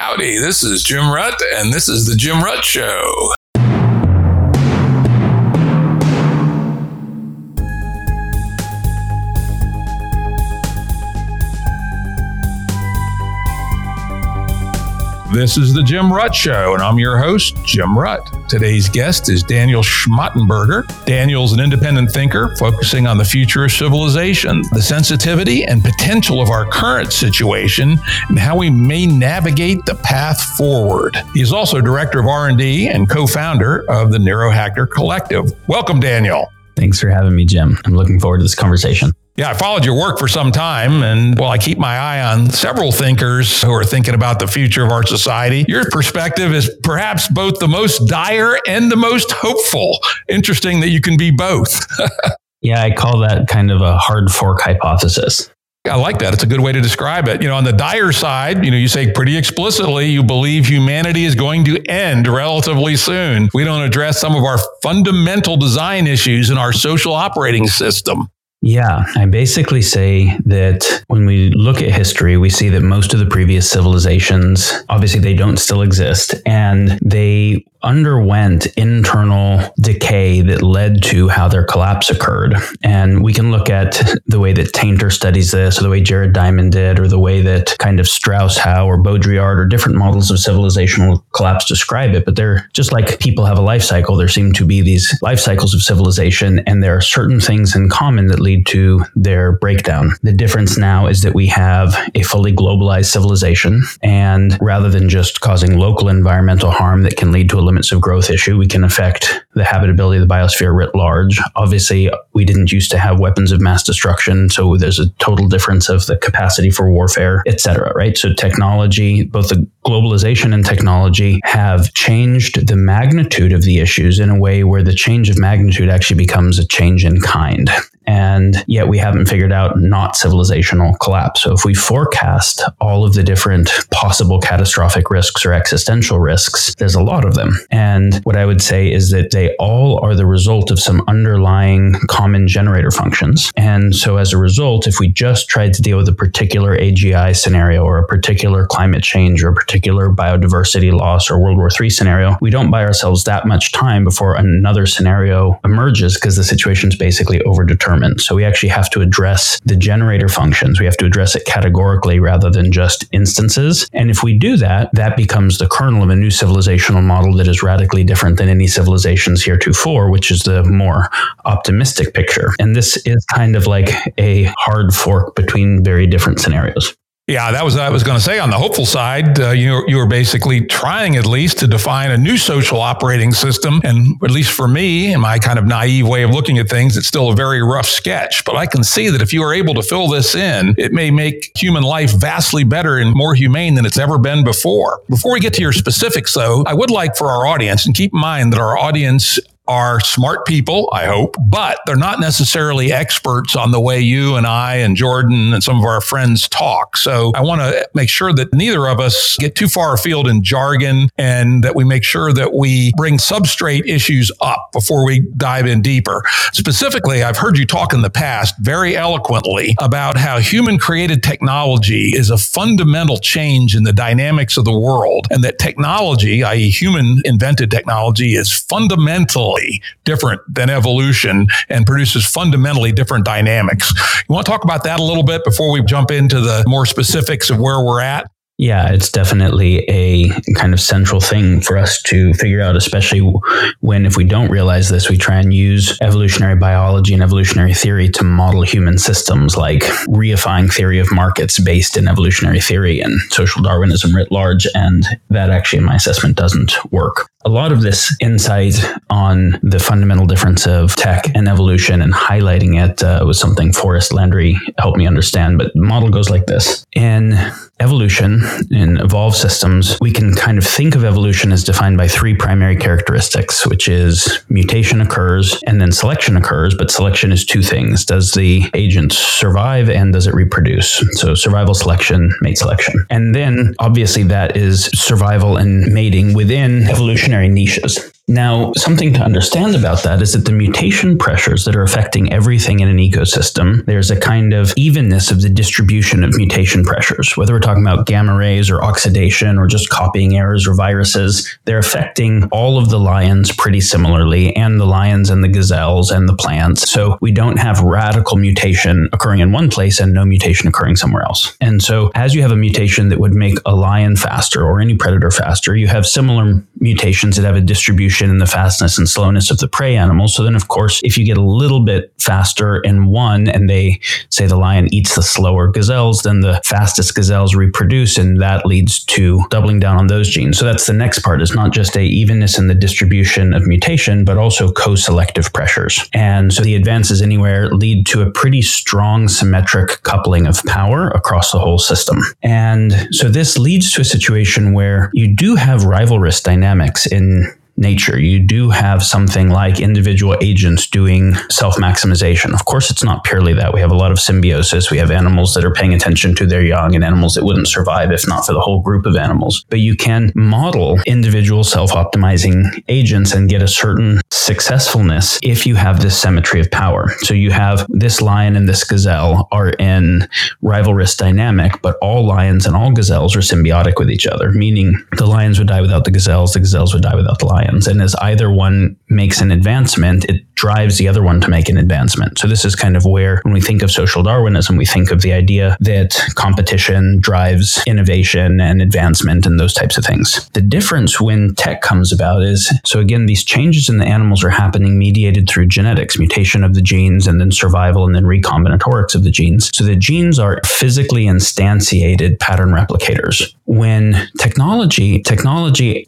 Howdy, this is Jim Rutt, and this is The Jim Rutt Show. This is The Jim Rutt Show, and I'm your host, Jim Rutt. Today's guest is Daniel Schmachtenberger. Daniel's an independent thinker focusing on the future of civilization, the sensitivity and potential of our current situation, and how we may navigate the path forward. He's also director of R&D and co-founder of the Neurohacker Collective. Welcome, Daniel. Thanks for having me, Jim. I'm looking forward to this conversation. Yeah, I followed your work for some time, and while I keep my eye on several thinkers who are thinking about the future of our society, your perspective is perhaps both the most dire and the most hopeful. Interesting that you can be both. Yeah, I call that kind of a hard fork hypothesis. I like that. It's a good way to describe it. You know, on the dire side, you know, you say pretty explicitly, you believe humanity is going to end relatively soon. We don't address some of our fundamental design issues in our social operating system. Yeah, I basically say that when we look at history, we see that most of the previous civilizations, obviously they don't still exist, and they underwent internal decay that led to how their collapse occurred. And we can look at the way that Tainter studies this, or the way Jared Diamond did, or the way that kind of Strauss Howe or Baudrillard or different models of civilizational collapse describe it. But they're just like people have a life cycle. There seem to be these life cycles of civilization, and there are certain things in common that lead to their breakdown. The difference now is that we have a fully globalized civilization, and rather than just causing local environmental harm that can lead to a limits of growth issue, we can affect the habitability of the biosphere writ large. Obviously, we didn't used to have weapons of mass destruction, so there's a total difference of the capacity for warfare, etc. Right? So technology, both the globalization and technology have changed the magnitude of the issues in a way where the change of magnitude actually becomes a change in kind. And yet we haven't figured out not civilizational collapse. So if we forecast all of the different possible catastrophic risks or existential risks, there's a lot of them. And what I would say is that they all are the result of some underlying common generator functions. And so as a result, if we just tried to deal with a particular AGI scenario or a particular climate change or a particular biodiversity loss or World War III scenario, we don't buy ourselves that much time before another scenario emerges because the situation's basically overdetermined. So we actually have to address the generator functions. We have to address it categorically rather than just instances. And if we do that, that becomes the kernel of a new civilizational model that is radically different than any civilizations heretofore, which is the more optimistic picture. And this is kind of like a hard fork between very different scenarios. Yeah, that was what I was going to say. On the hopeful side, you were basically trying at least to define a new social operating system. And at least for me, in my kind of naive way of looking at things, it's still a very rough sketch. But I can see that if you are able to fill this in, it may make human life vastly better and more humane than it's ever been before. Before we get to your specifics, though, I would like for our audience, and keep in mind that our audience are smart people, I hope, but they're not necessarily experts on the way you and I and Jordan and some of our friends talk. So I want to make sure that neither of us get too far afield in jargon and that we make sure that we bring substrate issues up before we dive in deeper. Specifically, I've heard you talk in the past very eloquently about how human-created technology is a fundamental change in the dynamics of the world, and that technology, i.e. human-invented technology, is fundamental different than evolution and produces fundamentally different dynamics. You want to talk about that a little bit before we jump into the more specifics of where we're at? Yeah, it's definitely a kind of central thing for us to figure out, especially when, if we don't realize this, we try and use evolutionary biology and evolutionary theory to model human systems, like reifying theory of markets based in evolutionary theory and social Darwinism writ large. And that actually, in my assessment, doesn't work. A lot of this insight on the fundamental difference of tech and evolution and highlighting it was something Forrest Landry helped me understand. But the model goes like this. In evolution, in evolved systems, we can kind of think of evolution as defined by three primary characteristics, which is mutation occurs and then selection occurs. But selection is two things. Does the agent survive and does it reproduce? So survival selection, mate selection. And then obviously that is survival and mating within evolutionary niches. Now, something to understand about that is that the mutation pressures that are affecting everything in an ecosystem, there's a kind of evenness of the distribution of mutation pressures. Whether we're talking about gamma rays or oxidation or just copying errors or viruses, they're affecting all of the lions pretty similarly, and the lions and the gazelles and the plants. So we don't have radical mutation occurring in one place and no mutation occurring somewhere else. And so as you have a mutation that would make a lion faster or any predator faster, you have similar mutations that have a distribution in the fastness and slowness of the prey animals. So then, of course, if you get a little bit faster in one and they say the lion eats the slower gazelles, then the fastest gazelles reproduce, and that leads to doubling down on those genes. So that's the next part. It's not just a evenness in the distribution of mutation, but also co-selective pressures. And so the advances anywhere lead to a pretty strong symmetric coupling of power across the whole system. And so this leads to a situation where you do have rivalrous dynamics in nature. You do have something like individual agents doing self-maximization. Of course, it's not purely that. We have a lot of symbiosis. We have animals that are paying attention to their young and animals that wouldn't survive if not for the whole group of animals. But you can model individual self-optimizing agents and get a certain successfulness if you have this symmetry of power. So you have this lion and this gazelle are in rivalrous dynamic, but all lions and all gazelles are symbiotic with each other, meaning the lions would die without the gazelles would die without the lion. And as either one makes an advancement, it drives the other one to make an advancement. So this is kind of where, when we think of social Darwinism, we think of the idea that competition drives innovation and advancement and those types of things. The difference when tech comes about is, so again, these changes in the animals are happening mediated through genetics, mutation of the genes, and then survival, and then recombinatorics of the genes. So the genes are physically instantiated pattern replicators. When technology,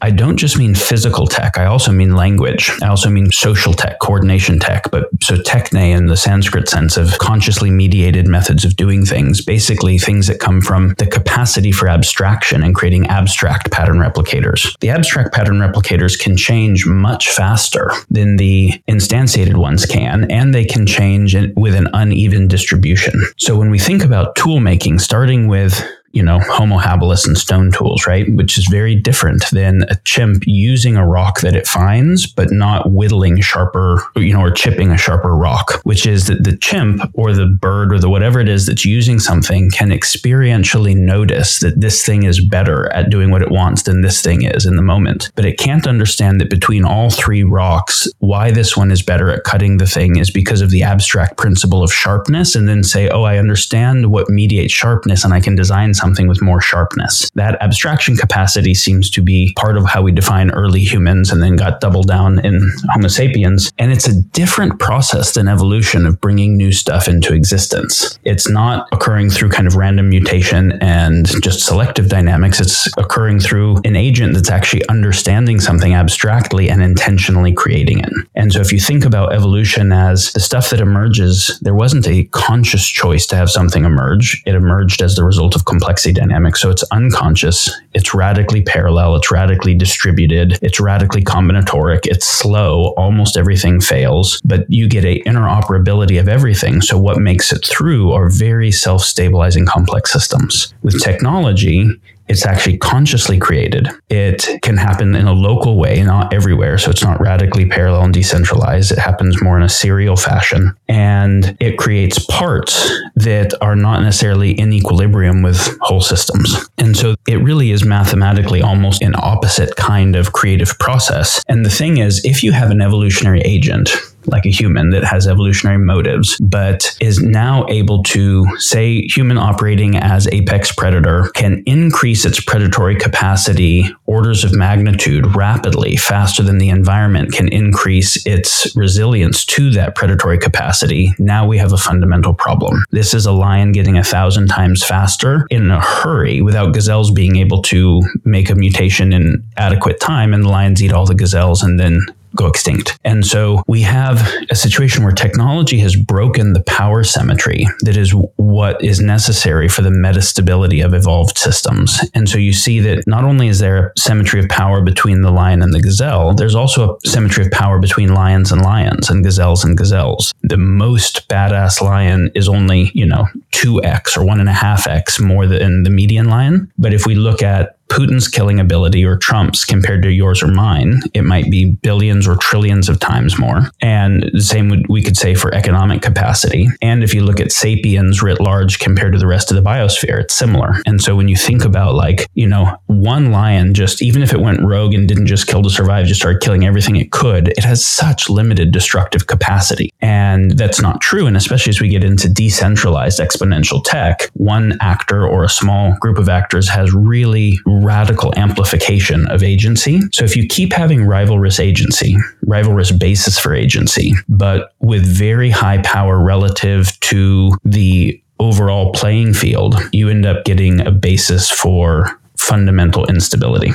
I don't just mean physical tech. I also mean language. I also mean social tech, coordination tech. But so techne in the Sanskrit sense of consciously mediated methods of doing things, basically things that come from the capacity for abstraction and creating abstract pattern replicators. The abstract pattern replicators can change much faster than the instantiated ones can, and they can change with an uneven distribution. So when we think about tool making, starting with Homo habilis and stone tools, right? Which is very different than a chimp using a rock that it finds, but not whittling sharper, or chipping a sharper rock, which is that the chimp or the bird or the whatever it is that's using something can experientially notice that this thing is better at doing what it wants than this thing is in the moment. But it can't understand that between all three rocks, why this one is better at cutting the thing is because of the abstract principle of sharpness, and then say, I understand what mediates sharpness and I can design something with more sharpness. That abstraction capacity seems to be part of how we define early humans and then got doubled down in Homo sapiens. And it's a different process than evolution of bringing new stuff into existence. It's not occurring through kind of random mutation and just selective dynamics. It's occurring through an agent that's actually understanding something abstractly and intentionally creating it. And so if you think about evolution as the stuff that emerges, there wasn't a conscious choice to have something emerge. It emerged as the result of complexity dynamic. So it's unconscious, it's radically parallel, it's radically distributed, it's radically combinatoric, it's slow, almost everything fails, but you get an interoperability of everything. So what makes it through are very self-stabilizing complex systems. With technology, it's actually consciously created. It can happen in a local way, not everywhere. So it's not radically parallel and decentralized. It happens more in a serial fashion. And it creates parts that are not necessarily in equilibrium with whole systems. And so it really is mathematically almost an opposite kind of creative process. And the thing is, if you have an evolutionary agent, like a human that has evolutionary motives, but is now able to, say, human operating as apex predator can increase its predatory capacity orders of magnitude rapidly, faster than the environment can increase its resilience to that predatory capacity. Now we have a fundamental problem. This is a lion getting 1,000 times faster in a hurry without gazelles being able to make a mutation in adequate time, and the lions eat all the gazelles and then go extinct. And so we have a situation where technology has broken the power symmetry that is what is necessary for the metastability of evolved systems. And so you see that not only is there a symmetry of power between the lion and the gazelle, there's also a symmetry of power between lions and lions and gazelles and gazelles. The most badass lion is only, 2x or 1.5x more than the median lion. But if we look at Putin's killing ability or Trump's compared to yours or mine, it might be billions or trillions of times more. And same would, we could say for economic capacity. And if you look at sapiens writ large compared to the rest of the biosphere, it's similar. And so when you think about like, you know, one lion just, even if it went rogue and didn't just kill to survive, just started killing everything it could, it has such limited destructive capacity. And that's not true. And especially as we get into decentralized exponential tech, one actor or a small group of actors has really radical amplification of agency. So if you keep having rivalrous agency, rivalrous basis for agency, but with very high power relative to the overall playing field, you end up getting a basis for fundamental instability.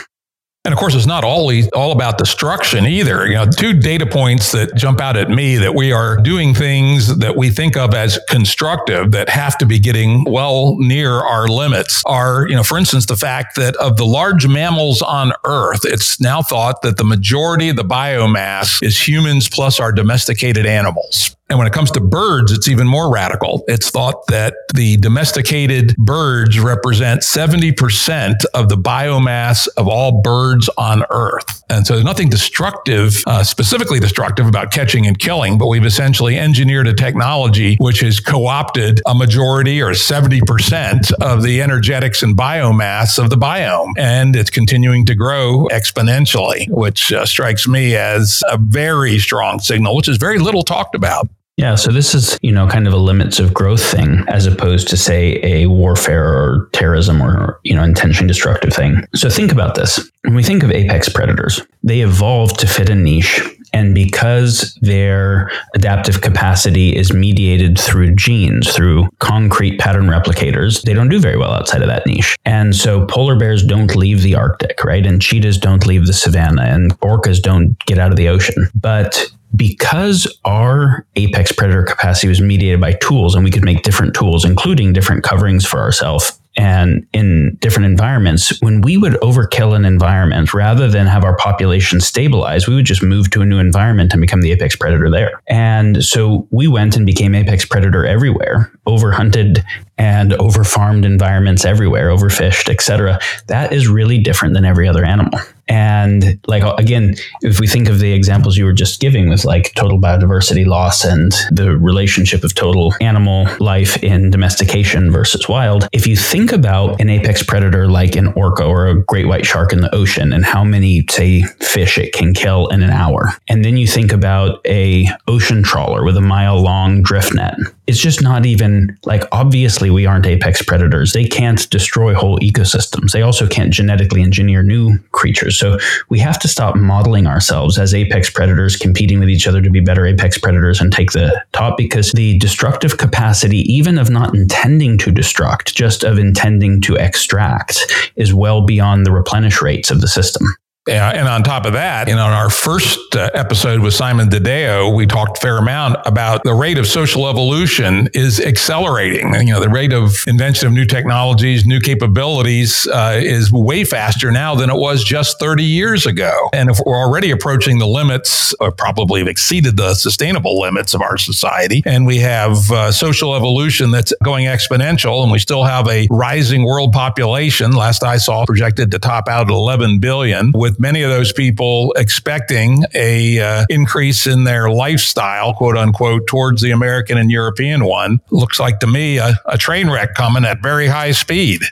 And of course, it's not always all about destruction either. You know, two data points that jump out at me that we are doing things that we think of as constructive that have to be getting well near our limits are, you know, for instance, the fact that of the large mammals on Earth, it's now thought that the majority of the biomass is humans plus our domesticated animals. And when it comes to birds, it's even more radical. It's thought that the domesticated birds represent 70% of the biomass of all birds on Earth. And so there's nothing destructive, specifically destructive about catching and killing, but we've essentially engineered a technology which has co-opted a majority or 70% of the energetics and biomass of the biome. And it's continuing to grow exponentially, which strikes me as a very strong signal, which is very little talked about. Yeah, so this is, you know, kind of a limits of growth thing as opposed to, say, a warfare or terrorism or, you know, intentionally destructive thing. So think about this. When we think of apex predators, they evolved to fit a niche. And because their adaptive capacity is mediated through genes, through concrete pattern replicators, they don't do very well outside of that niche. And so polar bears don't leave the Arctic, right? And cheetahs don't leave the savanna and orcas don't get out of the ocean. But because our apex predator capacity was mediated by tools and we could make different tools, including different coverings for ourselves, and in different environments, when we would overkill an environment, rather than have our population stabilize, we would just move to a new environment and become the apex predator there. And so we went and became apex predator everywhere, overhunted and overfarmed environments everywhere, overfished, etc. That is really different than every other animal. And like, again, if we think of the examples you were just giving with like total biodiversity loss and the relationship of total animal life in domestication versus wild, if you think about an apex predator like an orca or a great white shark in the ocean and how many, say, fish it can kill in an hour. And then you think about a ocean trawler with a mile long drift net. It's just not even like, obviously we aren't apex predators. They can't destroy whole ecosystems. They also can't genetically engineer new creatures. So we have to stop modeling ourselves as apex predators competing with each other to be better apex predators and take the top, because the destructive capacity, even of not intending to destruct, just of intending to extract, is well beyond the replenish rates of the system. Yeah, and on top of that, you know, in our first episode with Simon Dedeo, we talked a fair amount about the rate of social evolution is accelerating. And, you know, the rate of invention of new technologies, new capabilities is way faster now than it was just 30 years ago. And if we're already approaching the limits, or probably have exceeded the sustainable limits of our society, and we have social evolution that's going exponential, and we still have a rising world population, last I saw, projected to top out at 11 billion, with many of those people expecting a increase in their lifestyle, quote unquote, towards the American and European one. Looks like to me a train wreck coming at very high speed.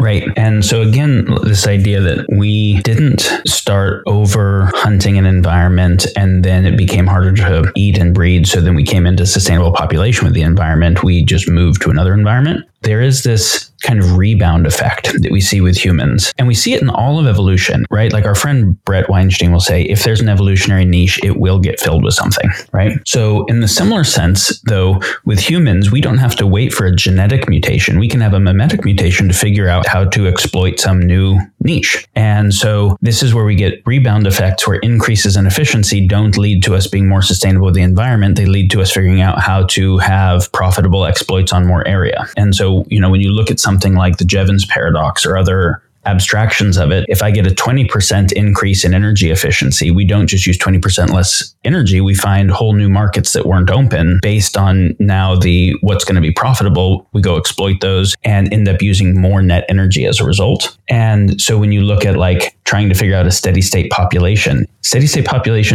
Right. And so again, this idea that we didn't start over hunting an environment and then it became harder to eat and breed. So then we came into sustainable population with the environment. We just moved to another environment. There is this kind of rebound effect that we see with humans. And we see it in all of evolution, right? Like our friend Brett Weinstein will say, if there's an evolutionary niche, it will get filled with something, right? So in the similar sense, though, with humans, we don't have to wait for a genetic mutation. We can have a mimetic mutation to figure out how to exploit some new niche. And so this is where we get rebound effects, where increases in efficiency don't lead to us being more sustainable with the environment. They lead to us figuring out how to have profitable exploits on more area. And so, you know, when you look at something like the Jevons paradox or other abstractions of it. If I get a 20% increase in energy efficiency, we don't just use 20% less energy. We find whole new markets that weren't open based on now the what's going to be profitable. We go exploit those and end up using more net energy as a result. And so when you look at like trying to figure out a steady state population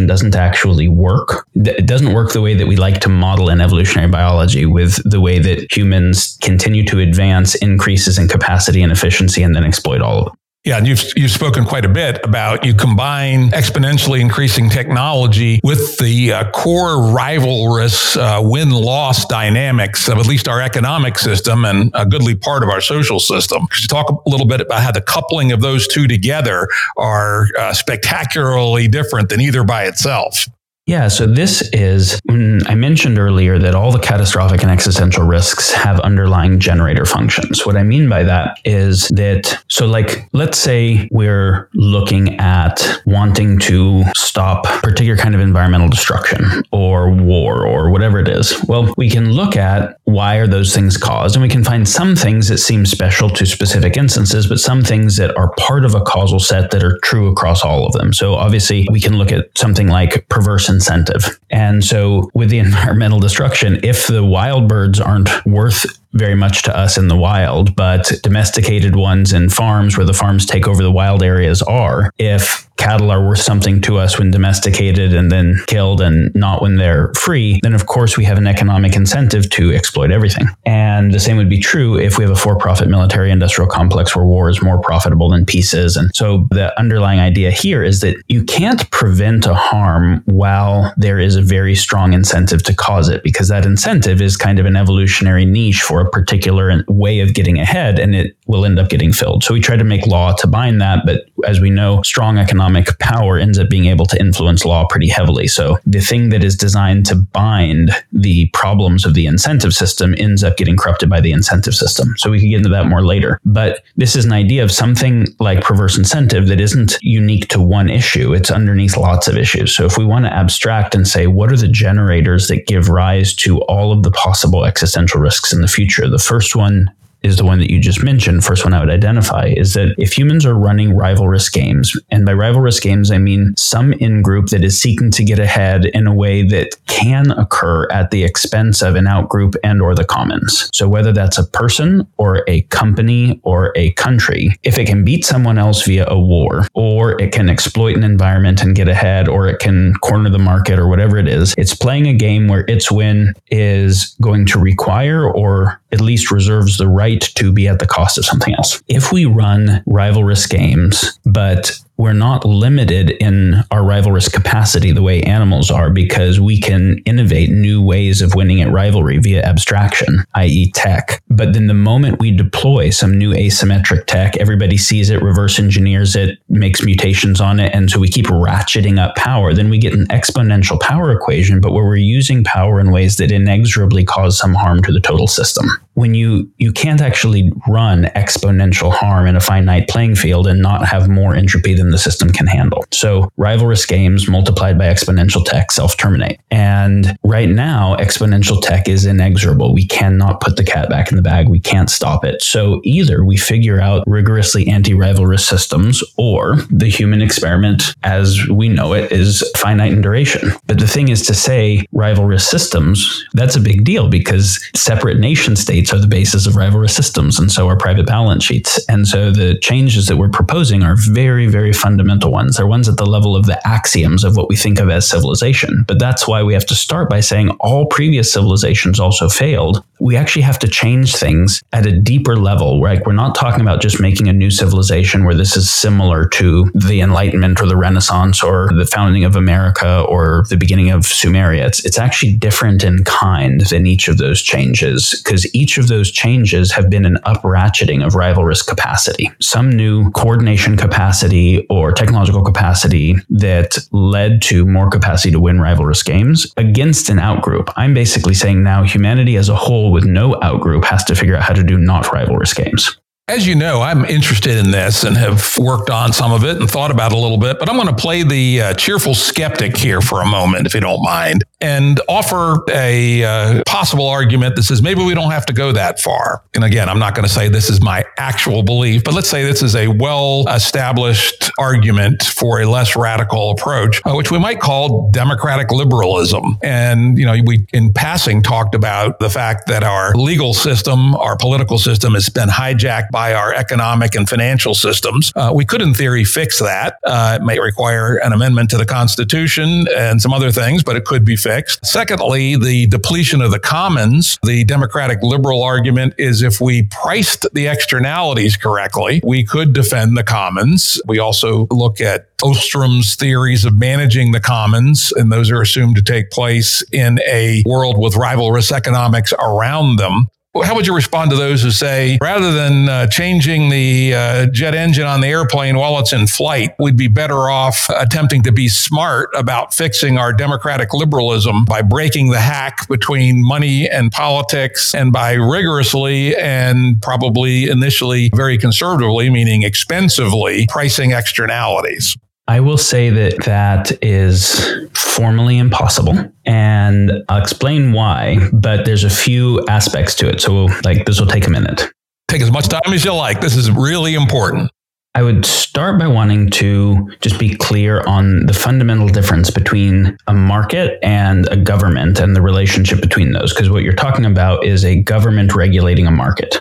doesn't actually work. It doesn't work the way that we like to model in evolutionary biology with the way that humans continue to advance increases in capacity and efficiency and then exploit all of them. Yeah, and you've spoken quite a bit about you combine exponentially increasing technology with the core rivalrous win-loss dynamics of at least our economic system and a goodly part of our social system. Could you talk a little bit about how the coupling of those two together are spectacularly different than either by itself? Yeah, so this is, I mentioned earlier that all the catastrophic and existential risks have underlying generator functions. What I mean by that is that, so like, let's say we're looking at wanting to stop particular kind of environmental destruction or war or whatever it is. Well, we can look at why are those things caused, and we can find some things that seem special to specific instances, but some things that are part of a causal set that are true across all of them. So obviously we can look at something like perverse incentive. And so with the environmental destruction, if the wild birds aren't worth very much to us in the wild, but domesticated ones in farms where the farms take over the wild areas are, if cattle are worth something to us when domesticated and then killed and not when they're free, then of course we have an economic incentive to exploit everything. And the same would be true if we have a for-profit military industrial complex where war is more profitable than peace is. And so the underlying idea here is that you can't prevent a harm while there is a very strong incentive to cause it, because that incentive is kind of an evolutionary niche for a particular way of getting ahead, and it will end up getting filled. So we try to make law to bind that, but as we know, strong economic power ends up being able to influence law pretty heavily. So the thing that is designed to bind the problems of the incentive system ends up getting corrupted by the incentive system. So we can get into that more later. But this is an idea of something like perverse incentive that isn't unique to one issue. It's underneath lots of issues. So if we want to abstract and say, what are the generators that give rise to all of the possible existential risks in the future? The first one is the one that you just mentioned. First one I would identify is that if humans are running rivalrous games, and by rivalrous games, I mean some in-group that is seeking to get ahead in a way that can occur at the expense of an out-group and or the commons. So whether that's a person or a company or a country, if it can beat someone else via a war, or it can exploit an environment and get ahead, or it can corner the market or whatever it is, it's playing a game where its win is going to require or at least reserves the right to be at the cost of something else. If we run rivalrous games, but we're not limited in our rivalrous capacity the way animals are, because we can innovate new ways of winning at rivalry via abstraction, i.e. tech. But then the moment we deploy some new asymmetric tech, everybody sees it, reverse engineers it, makes mutations on it, and so we keep ratcheting up power. Then we get an exponential power equation, but where we're using power in ways that inexorably cause some harm to the total system. When you can't actually run exponential harm in a finite playing field and not have more entropy than the system can handle. So rivalrous games multiplied by exponential tech self-terminate. And right now, exponential tech is inexorable. We cannot put the cat back in the bag. We can't stop it. So either we figure out rigorously anti-rivalrous systems, or the human experiment as we know it is finite in duration. But the thing is to say rivalrous systems, that's a big deal, because separate nation states are the basis of rivalrous systems, and so are private balance sheets. And so the changes that we're proposing are very, very fundamental ones. They're ones at the level of the axioms of what we think of as civilization. But that's why we have to start by saying all previous civilizations also failed. We actually have to change things at a deeper level. Right? We're not talking about just making a new civilization where this is similar to the Enlightenment or the Renaissance or the founding of America or the beginning of Sumeria. It's actually different in kind than each of those changes, because each of those changes have been an up-ratcheting of rivalrous capacity. Some new coordination capacity or technological capacity that led to more capacity to win rivalrous games against an outgroup. I'm basically saying now humanity as a whole with no outgroup has to figure out how to do not rivalrous games. As you know, I'm interested in this and have worked on some of it and thought about it a little bit, but I'm going to play the cheerful skeptic here for a moment, if you don't mind. and offer a possible argument that says maybe we don't have to go that far. And again, I'm not going to say this is my actual belief, but let's say this is a well-established argument for a less radical approach, which we might call democratic liberalism. And, you know, we in passing talked about the fact that our legal system, our political system has been hijacked by our economic and financial systems. We could, in theory, fix that. It may require an amendment to the Constitution and some other things, but it could be fixed. Secondly, the depletion of the commons, the democratic liberal argument is if we priced the externalities correctly, we could defend the commons. We also look at Bostrom's theories of managing the commons, and those are assumed to take place in a world with rivalrous economics around them. How would you respond to those who say, rather than changing the jet engine on the airplane while it's in flight, we'd be better off attempting to be smart about fixing our democratic liberalism by breaking the hack between money and politics and by rigorously and probably initially very conservatively, meaning expensively, pricing externalities? I will say that that is formally impossible, and I'll explain why, but there's a few aspects to it. So like this will take a minute. Take as much time as you like. This is really important. I would start by wanting to just be clear on the fundamental difference between a market and a government and the relationship between those, because what you're talking about is a government regulating a market.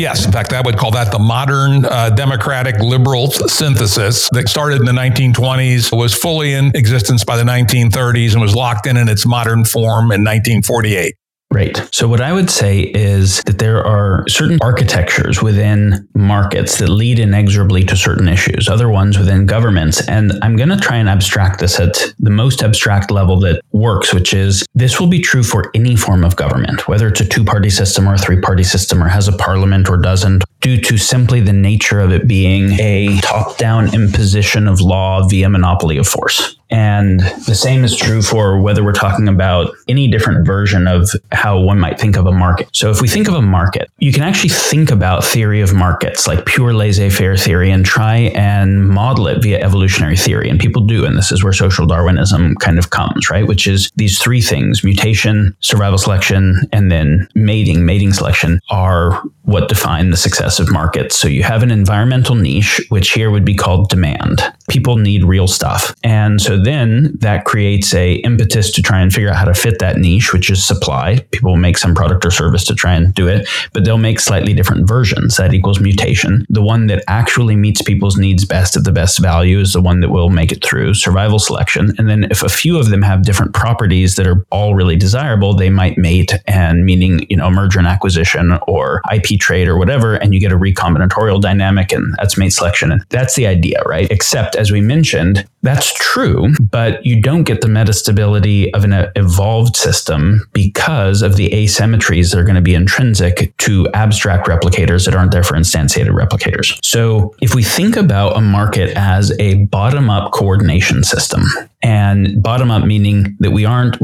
Yes. In fact, I would call that the modern democratic liberal synthesis that started in the 1920s, was fully in existence by the 1930s, and was locked in its modern form in 1948. Right. So what I would say is that there are certain architectures within markets that lead inexorably to certain issues, other ones within governments. And I'm going to try and abstract this at the most abstract level that works, which is this will be true for any form of government, whether it's a two-party system or a three-party system or has a parliament or doesn't, due to simply the nature of it being a top-down imposition of law via monopoly of force. And the same is true for whether we're talking about any different version of how one might think of a market. So if we think of a market, you can actually think about theory of markets, like pure laissez-faire theory, and try and model it via evolutionary theory. And people do. And this is where social Darwinism kind of comes, right? Which is these three things, mutation, survival selection, and then mating selection are what define the success of markets. So you have an environmental niche, which here would be called demand. People need real stuff. And so then that creates a impetus to try and figure out how to fit that niche, which is supply. People make some product or service to try and do it, but they'll make slightly different versions. That equals mutation. The one that actually meets people's needs best at the best value is the one that will make it through survival selection. And then if a few of them have different properties that are all really desirable, they might mate, and meaning, you know, merger and acquisition or IP trade or whatever, and you get a recombinatorial dynamic, and that's mate selection. And that's the idea, right? Except as we mentioned, that's true, but you don't get the metastability of an evolved system because of the asymmetries that are going to be intrinsic to abstract replicators that aren't there for instantiated replicators. So if we think about a market as a bottom-up coordination system, and bottom-up meaning that we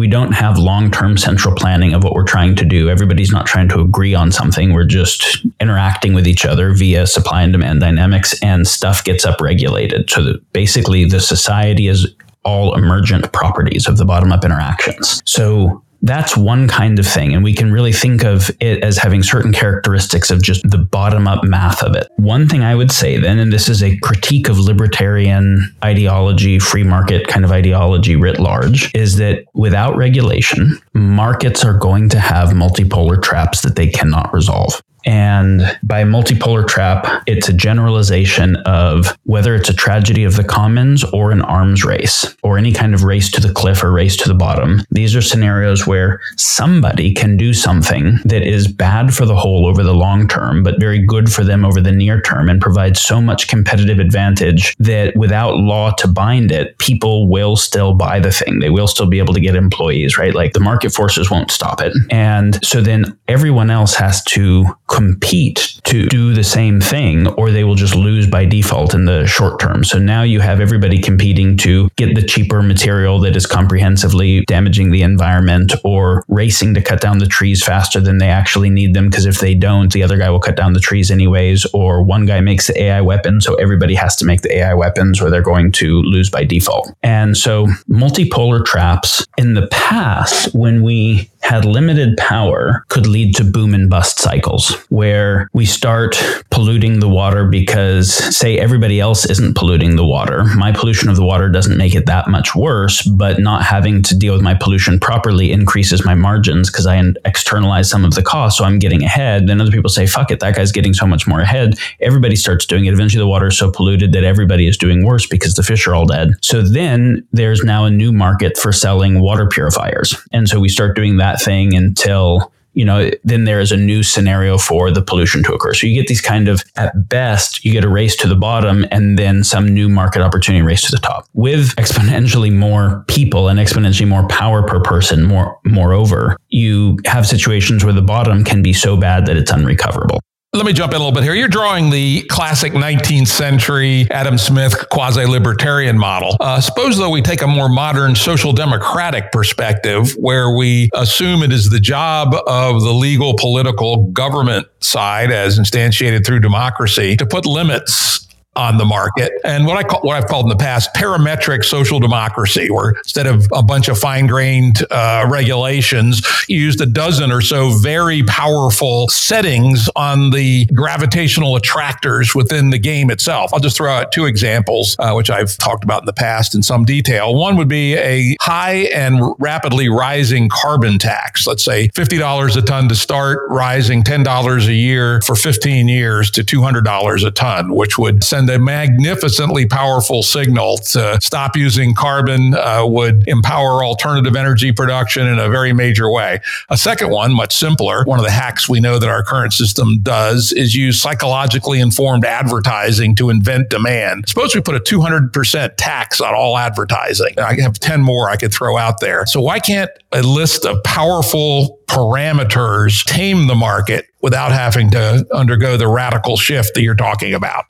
don't have long-term central planning of what we're trying to do. Everybody's not trying to agree on something. We're just interacting with each other via supply and demand dynamics, and stuff gets upregulated. So that basically the society is all emergent properties of the bottom-up interactions. So that's one kind of thing. And we can really think of it as having certain characteristics of just the bottom-up math of it. One thing I would say then, and this is a critique of libertarian ideology, free market kind of ideology writ large, is that without regulation, markets are going to have multipolar traps that they cannot resolve. And by multipolar trap, it's a generalization of whether it's a tragedy of the commons or an arms race or any kind of race to the cliff or race to the bottom. These are scenarios where somebody can do something that is bad for the whole over the long term, but very good for them over the near term, and provides so much competitive advantage that without law to bind it, people will still buy the thing. They will still be able to get employees, right? Like the market forces won't stop it. And so then everyone else has to compete to do the same thing, or they will just lose by default in the short term. So now you have everybody competing to get the cheaper material that is comprehensively damaging the environment, or racing to cut down the trees faster than they actually need them, because if they don't, the other guy will cut down the trees anyways, or one guy makes the AI weapon, so everybody has to make the AI weapons or they're going to lose by default. And so multipolar traps in the past, when we had limited power, could lead to boom and bust cycles where we start polluting the water because, say, everybody else isn't polluting the water. My pollution of the water doesn't make it that much worse, but not having to deal with my pollution properly increases my margins because I externalize some of the cost, so I'm getting ahead. Then other people say, fuck it, that guy's getting so much more ahead. Everybody starts doing it. Eventually the water is so polluted that everybody is doing worse because the fish are all dead. So then there's now a new market for selling water purifiers. And so we start doing that thing until, you know, then there is a new scenario for the pollution to occur. So you get these kind of, at best, you get a race to the bottom and then some new market opportunity race to the top. With exponentially more people and exponentially more power per person, moreover, you have situations where the bottom can be so bad that it's unrecoverable. Let me jump in a little bit here. You're drawing the classic 19th century Adam Smith quasi-libertarian model. Suppose, though, we take a more modern social democratic perspective where we assume it is the job of the legal political government side, as instantiated through democracy, to put limits on the market. And what I've called in the past parametric social democracy, where instead of a bunch of fine-grained regulations, you used a dozen or so very powerful settings on the gravitational attractors within the game itself. I'll just throw out two examples, which I've talked about in the past in some detail. One would be a high and rapidly rising carbon tax. Let's say $50 a ton to start, rising $10 a year for 15 years to $200 a ton, which would send a magnificently powerful signal to stop using carbon, would empower alternative energy production in a very major way. A second one, much simpler, one of the hacks we know that our current system does is use psychologically informed advertising to invent demand. Suppose we put a 200% tax on all advertising. I have 10 more I could throw out there. So why can't a list of powerful parameters tame the market without having to undergo the radical shift that you're talking about?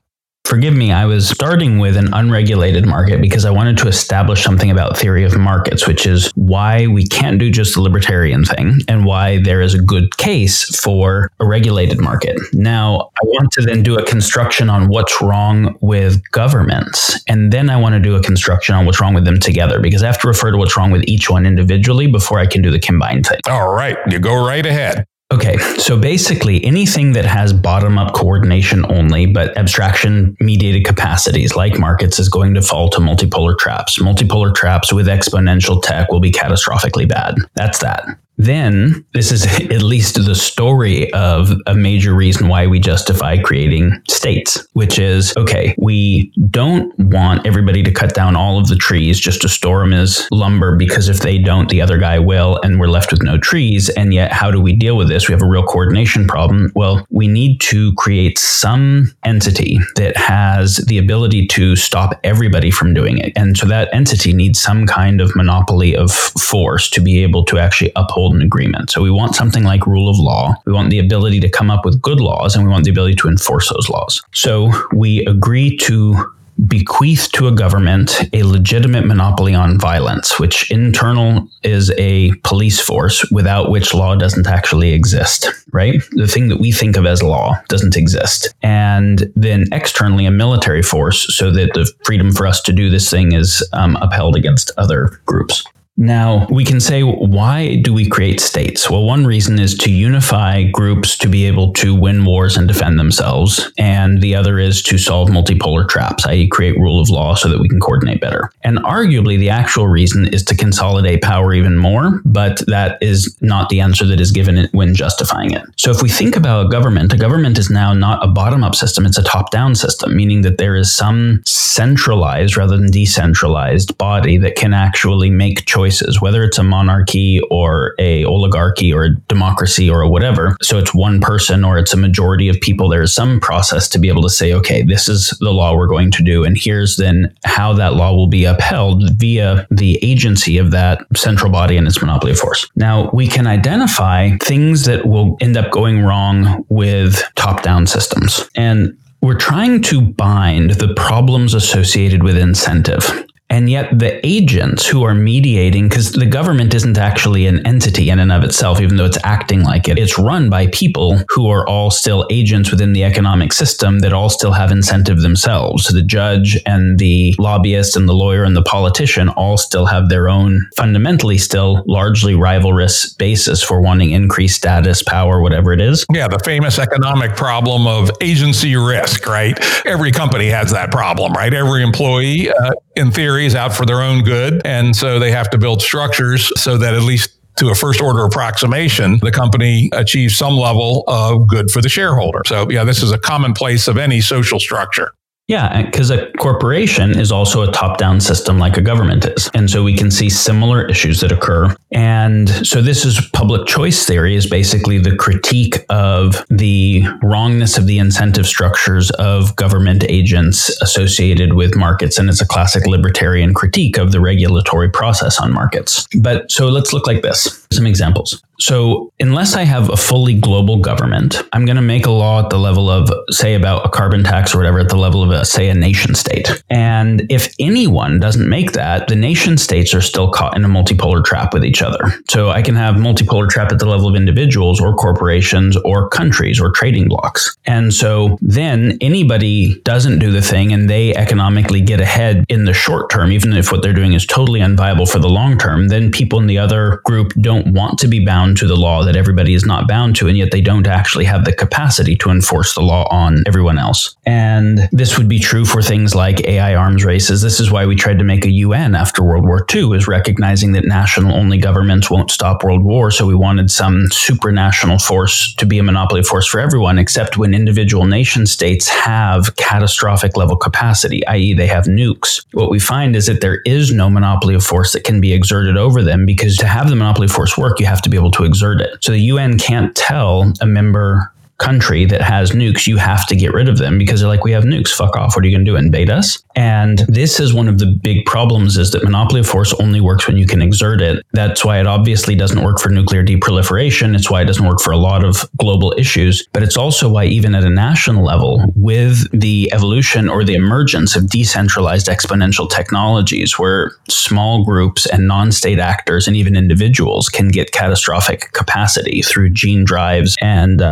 Forgive me, I was starting with an unregulated market because I wanted to establish something about theory of markets, which is why we can't do just the libertarian thing and why there is a good case for a regulated market. Now, I want to then do a construction on what's wrong with governments. And then I want to do a construction on what's wrong with them together, because I have to refer to what's wrong with each one individually before I can do the combined thing. All right, you go right ahead. Okay, so basically anything that has bottom-up coordination only, but abstraction-mediated capacities like markets is going to fall to multipolar traps. Multipolar traps with exponential tech will be catastrophically bad. That's that. Then this is at least the story of a major reason why we justify creating states, which is, okay, we don't want everybody to cut down all of the trees just to store them as lumber, because if they don't, the other guy will, and we're left with no trees. And yet, how do we deal with this? We have a real coordination problem. Well, we need to create some entity that has the ability to stop everybody from doing it. And so that entity needs some kind of monopoly of force to be able to actually uphold an agreement. So we want something like rule of law. We want the ability to come up with good laws, and we want the ability to enforce those laws. So we agree to bequeath to a government a legitimate monopoly on violence, which internal is a police force without which law doesn't actually exist, right? The thing that we think of as law doesn't exist. And then externally a military force so that the freedom for us to do this thing is upheld against other groups. Now, we can say, why do we create states? Well, one reason is to unify groups to be able to win wars and defend themselves. And the other is to solve multipolar traps, i.e. create rule of law so that we can coordinate better. And arguably, the actual reason is to consolidate power even more, but that is not the answer that is given when justifying it. So if we think about a government is now not a bottom-up system, it's a top-down system, meaning that there is some centralized rather than decentralized body that can actually make choices choices, whether it's a monarchy or a oligarchy or a democracy or a whatever. So it's one person or it's a majority of people. There is some process to be able to say, okay, this is the law we're going to do. And here's then how that law will be upheld via the agency of that central body and its monopoly of force. Now, we can identify things that will end up going wrong with top-down systems. And we're trying to bind the problems associated with incentive. And yet the agents who are mediating, because the government isn't actually an entity in and of itself, even though it's acting like it. It's run by people who are all still agents within the economic system that all still have incentive themselves. The judge and the lobbyist and the lawyer and the politician all still have their own fundamentally still largely rivalrous basis for wanting increased status, power, whatever it is. Yeah, the famous economic problem of agency risk, right? Every company has that problem, right? Every employee, in theory, is out for their own good. And so they have to build structures so that at least to a first order approximation, the company achieves some level of good for the shareholder. So yeah, this is a commonplace of any social structure. Yeah, because a corporation is also a top-down system like a government is. And so we can see similar issues that occur. And so this is public choice theory, is basically the critique of the wrongness of the incentive structures of government agents associated with markets. And it's a classic libertarian critique of the regulatory process on markets. But so let's look like this. Some examples. So unless I have a fully global government, I'm going to make a law at the level of, say, about a carbon tax or whatever, at the level of, say, a nation state. And if anyone doesn't make that, the nation states are still caught in a multipolar trap with each other. So I can have multipolar trap at the level of individuals or corporations or countries or trading blocks. And so then anybody doesn't do the thing and they economically get ahead in the short term, even if what they're doing is totally unviable for the long term, then people in the other group don't want to be bound to the law that everybody is not bound to, and yet they don't actually have the capacity to enforce the law on everyone else. And this would be true for things like AI arms races. This is why we tried to make a UN after World War II, is recognizing that national-only governments won't stop world war, so we wanted some supranational force to be a monopoly force for everyone, except when individual nation states have catastrophic level capacity, i.e. they have nukes. What we find is that there is no monopoly of force that can be exerted over them, because to have the monopoly of force work, you have to be able to exert it. So the UN can't tell a member country that has nukes, you have to get rid of them, because they're like, we have nukes, fuck off. What are you going to do? Invade us? And this is one of the big problems, is that monopoly of force only works when you can exert it. That's why it obviously doesn't work for nuclear deproliferation. It's why it doesn't work for a lot of global issues. But it's also why even at a national level, with the evolution or the emergence of decentralized exponential technologies, where small groups and non-state actors and even individuals can get catastrophic capacity through gene drives and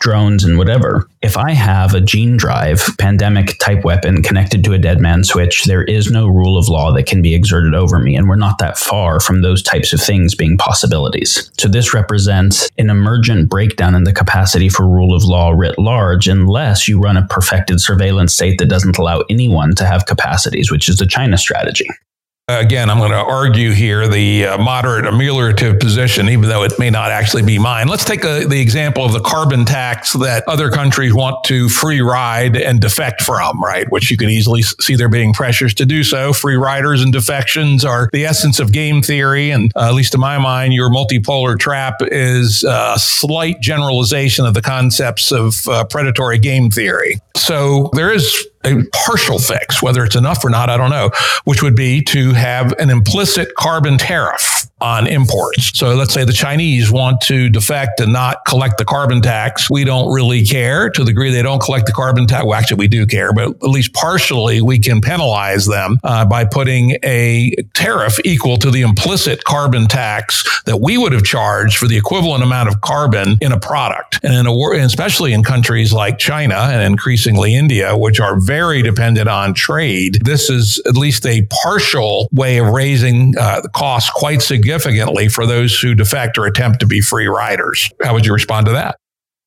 drones and whatever. If I have a gene drive, pandemic type weapon connected to a dead man switch, there is no rule of law that can be exerted over me. And we're not that far from those types of things being possibilities. So this represents an emergent breakdown in the capacity for rule of law writ large, unless you run a perfected surveillance state that doesn't allow anyone to have capacities, which is the China strategy. Again, I'm going to argue here the moderate ameliorative position, even though it may not actually be mine. Let's take the example of the carbon tax that other countries want to free ride and defect from, right? Which you can easily see there being pressures to do so. Free riders and defections are the essence of game theory. And at least in my mind, your multipolar trap is a slight generalization of the concepts of predatory game theory. So there is a partial fix, whether it's enough or not, I don't know, which would be to have an implicit carbon tariff on imports. So let's say the Chinese want to defect and not collect the carbon tax. We don't really care to the degree they don't collect the carbon tax. Well, actually, we do care, but at least partially we can penalize them by putting a tariff equal to the implicit carbon tax that we would have charged for the equivalent amount of carbon in a product. And especially in countries like China and increasingly India, which are very dependent on trade, this is at least a partial way of raising the cost quite significantly for those who defect or attempt to be free riders. How would you respond to that?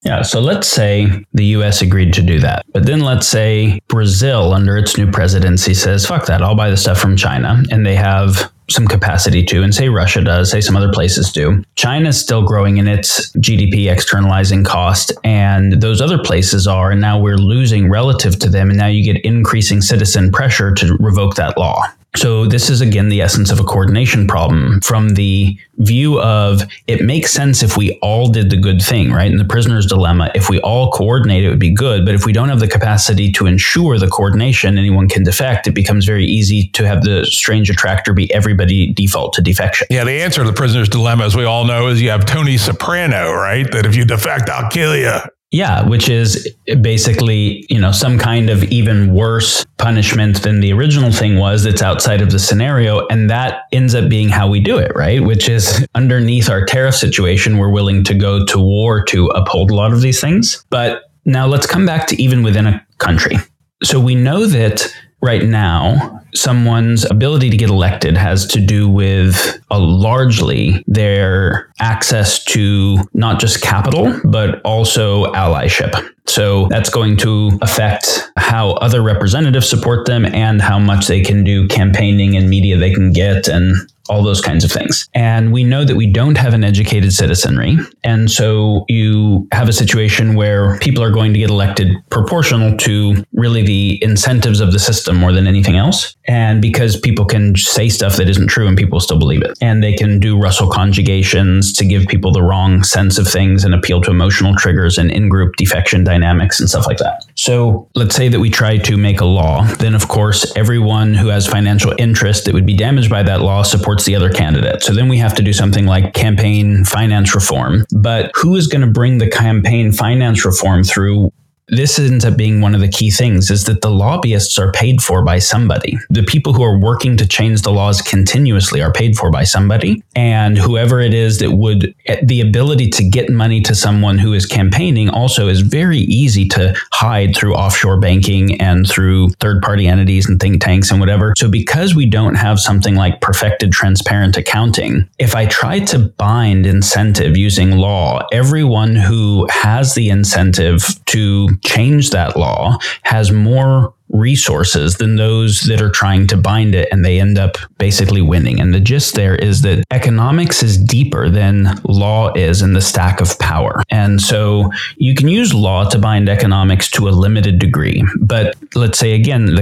Yeah, so let's say the U.S. agreed to do that. But then let's say Brazil, under its new presidency, says, fuck that, I'll buy the stuff from China. And they have some capacity to, and say Russia does, say some other places do. China's still growing in its GDP, externalizing cost, and those other places are, and now we're losing relative to them, and now you get increasing citizen pressure to revoke that law. So this is, again, the essence of a coordination problem from the view of it makes sense if we all did the good thing, right? In the prisoner's dilemma, if we all coordinate, it would be good. But if we don't have the capacity to ensure the coordination, anyone can defect. It becomes very easy to have the strange attractor be everybody default to defection. Yeah, the answer to the prisoner's dilemma, as we all know, is you have Tony Soprano, right? That if you defect, I'll kill you. Yeah, which is basically, you know, some kind of even worse punishment than the original thing was that's outside of the scenario. And that ends up being how we do it, right? Which is underneath our tariff situation, we're willing to go to war to uphold a lot of these things. But now let's come back to even within a country. So we know that right now, someone's ability to get elected has to do with largely their access to not just capital, but also allyship. So that's going to affect how other representatives support them and how much they can do campaigning and media they can get and all those kinds of things. And we know that we don't have an educated citizenry. And so you have a situation where people are going to get elected proportional to really the incentives of the system more than anything else. And because people can say stuff that isn't true and people still believe it. And they can do Russell conjugations to give people the wrong sense of things and appeal to emotional triggers and in-group defection dynamics and stuff like that. So let's say that we try to make a law. Then, of course, everyone who has financial interest that would be damaged by that law supports the other candidate. So then we have to do something like campaign finance reform. But who is going to bring the campaign finance reform through? This ends up being one of the key things is that the lobbyists are paid for by somebody. The people who are working to change the laws continuously are paid for by somebody. And whoever it is that would, the ability to get money to someone who is campaigning also is very easy to hide through offshore banking and through third-party entities and think tanks and whatever. So because we don't have something like perfected transparent accounting, if I try to bind incentive using law, everyone who has the incentive to change that law has more resources than those that are trying to bind it, and they end up basically winning. And the gist there is that economics is deeper than law is in the stack of power. And so you can use law to bind economics to a limited degree. But let's say, again,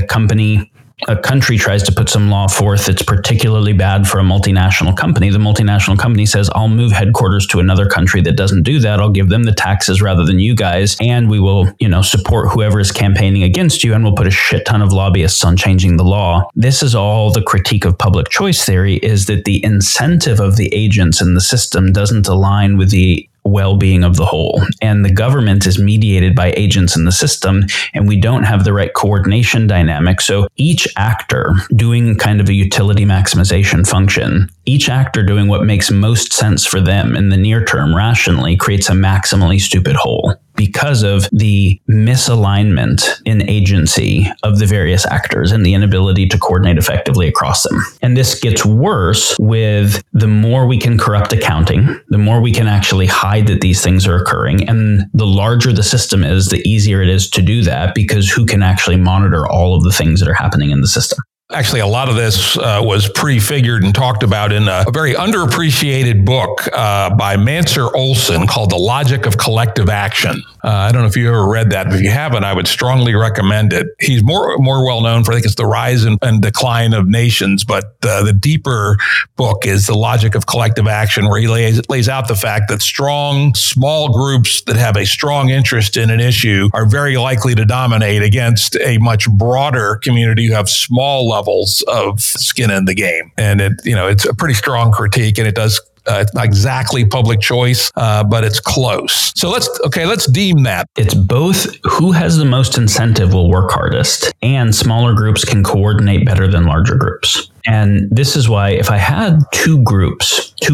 a country tries to put some law forth that's particularly bad for a multinational company. The multinational company says, I'll move headquarters to another country that doesn't do that. I'll give them the taxes rather than you guys. And we will, you know, support whoever is campaigning against you. And we'll put a shit ton of lobbyists on changing the law. This is all the critique of public choice theory, is that the incentive of the agents in the system doesn't align with the well-being of the whole. And the government is mediated by agents in the system, and we don't have the right coordination dynamic. So each actor doing kind of a utility maximization function, each actor doing what makes most sense for them in the near term rationally creates a maximally stupid whole because of the misalignment in agency of the various actors and the inability to coordinate effectively across them. And this gets worse with the more we can corrupt accounting, the more we can actually hide that these things are occurring. And the larger the system is, the easier it is to do that, because who can actually monitor all of the things that are happening in the system? Actually, a lot of this was prefigured and talked about in a very underappreciated book by Mansoor Olson called The Logic of Collective Action. I don't know if you ever read that, but if you haven't, I would strongly recommend it. He's more well known for, I think it's The Rise and Decline of Nations, but the deeper book is The Logic of Collective Action, where he lays out the fact that small groups that have a strong interest in an issue are very likely to dominate against a much broader community who have small levels of skin in the game. And it's a pretty strong critique, and it does. It's not exactly public choice, but it's close. So let's deem that. It's both who has the most incentive will work hardest, and smaller groups can coordinate better than larger groups. And this is why if I had two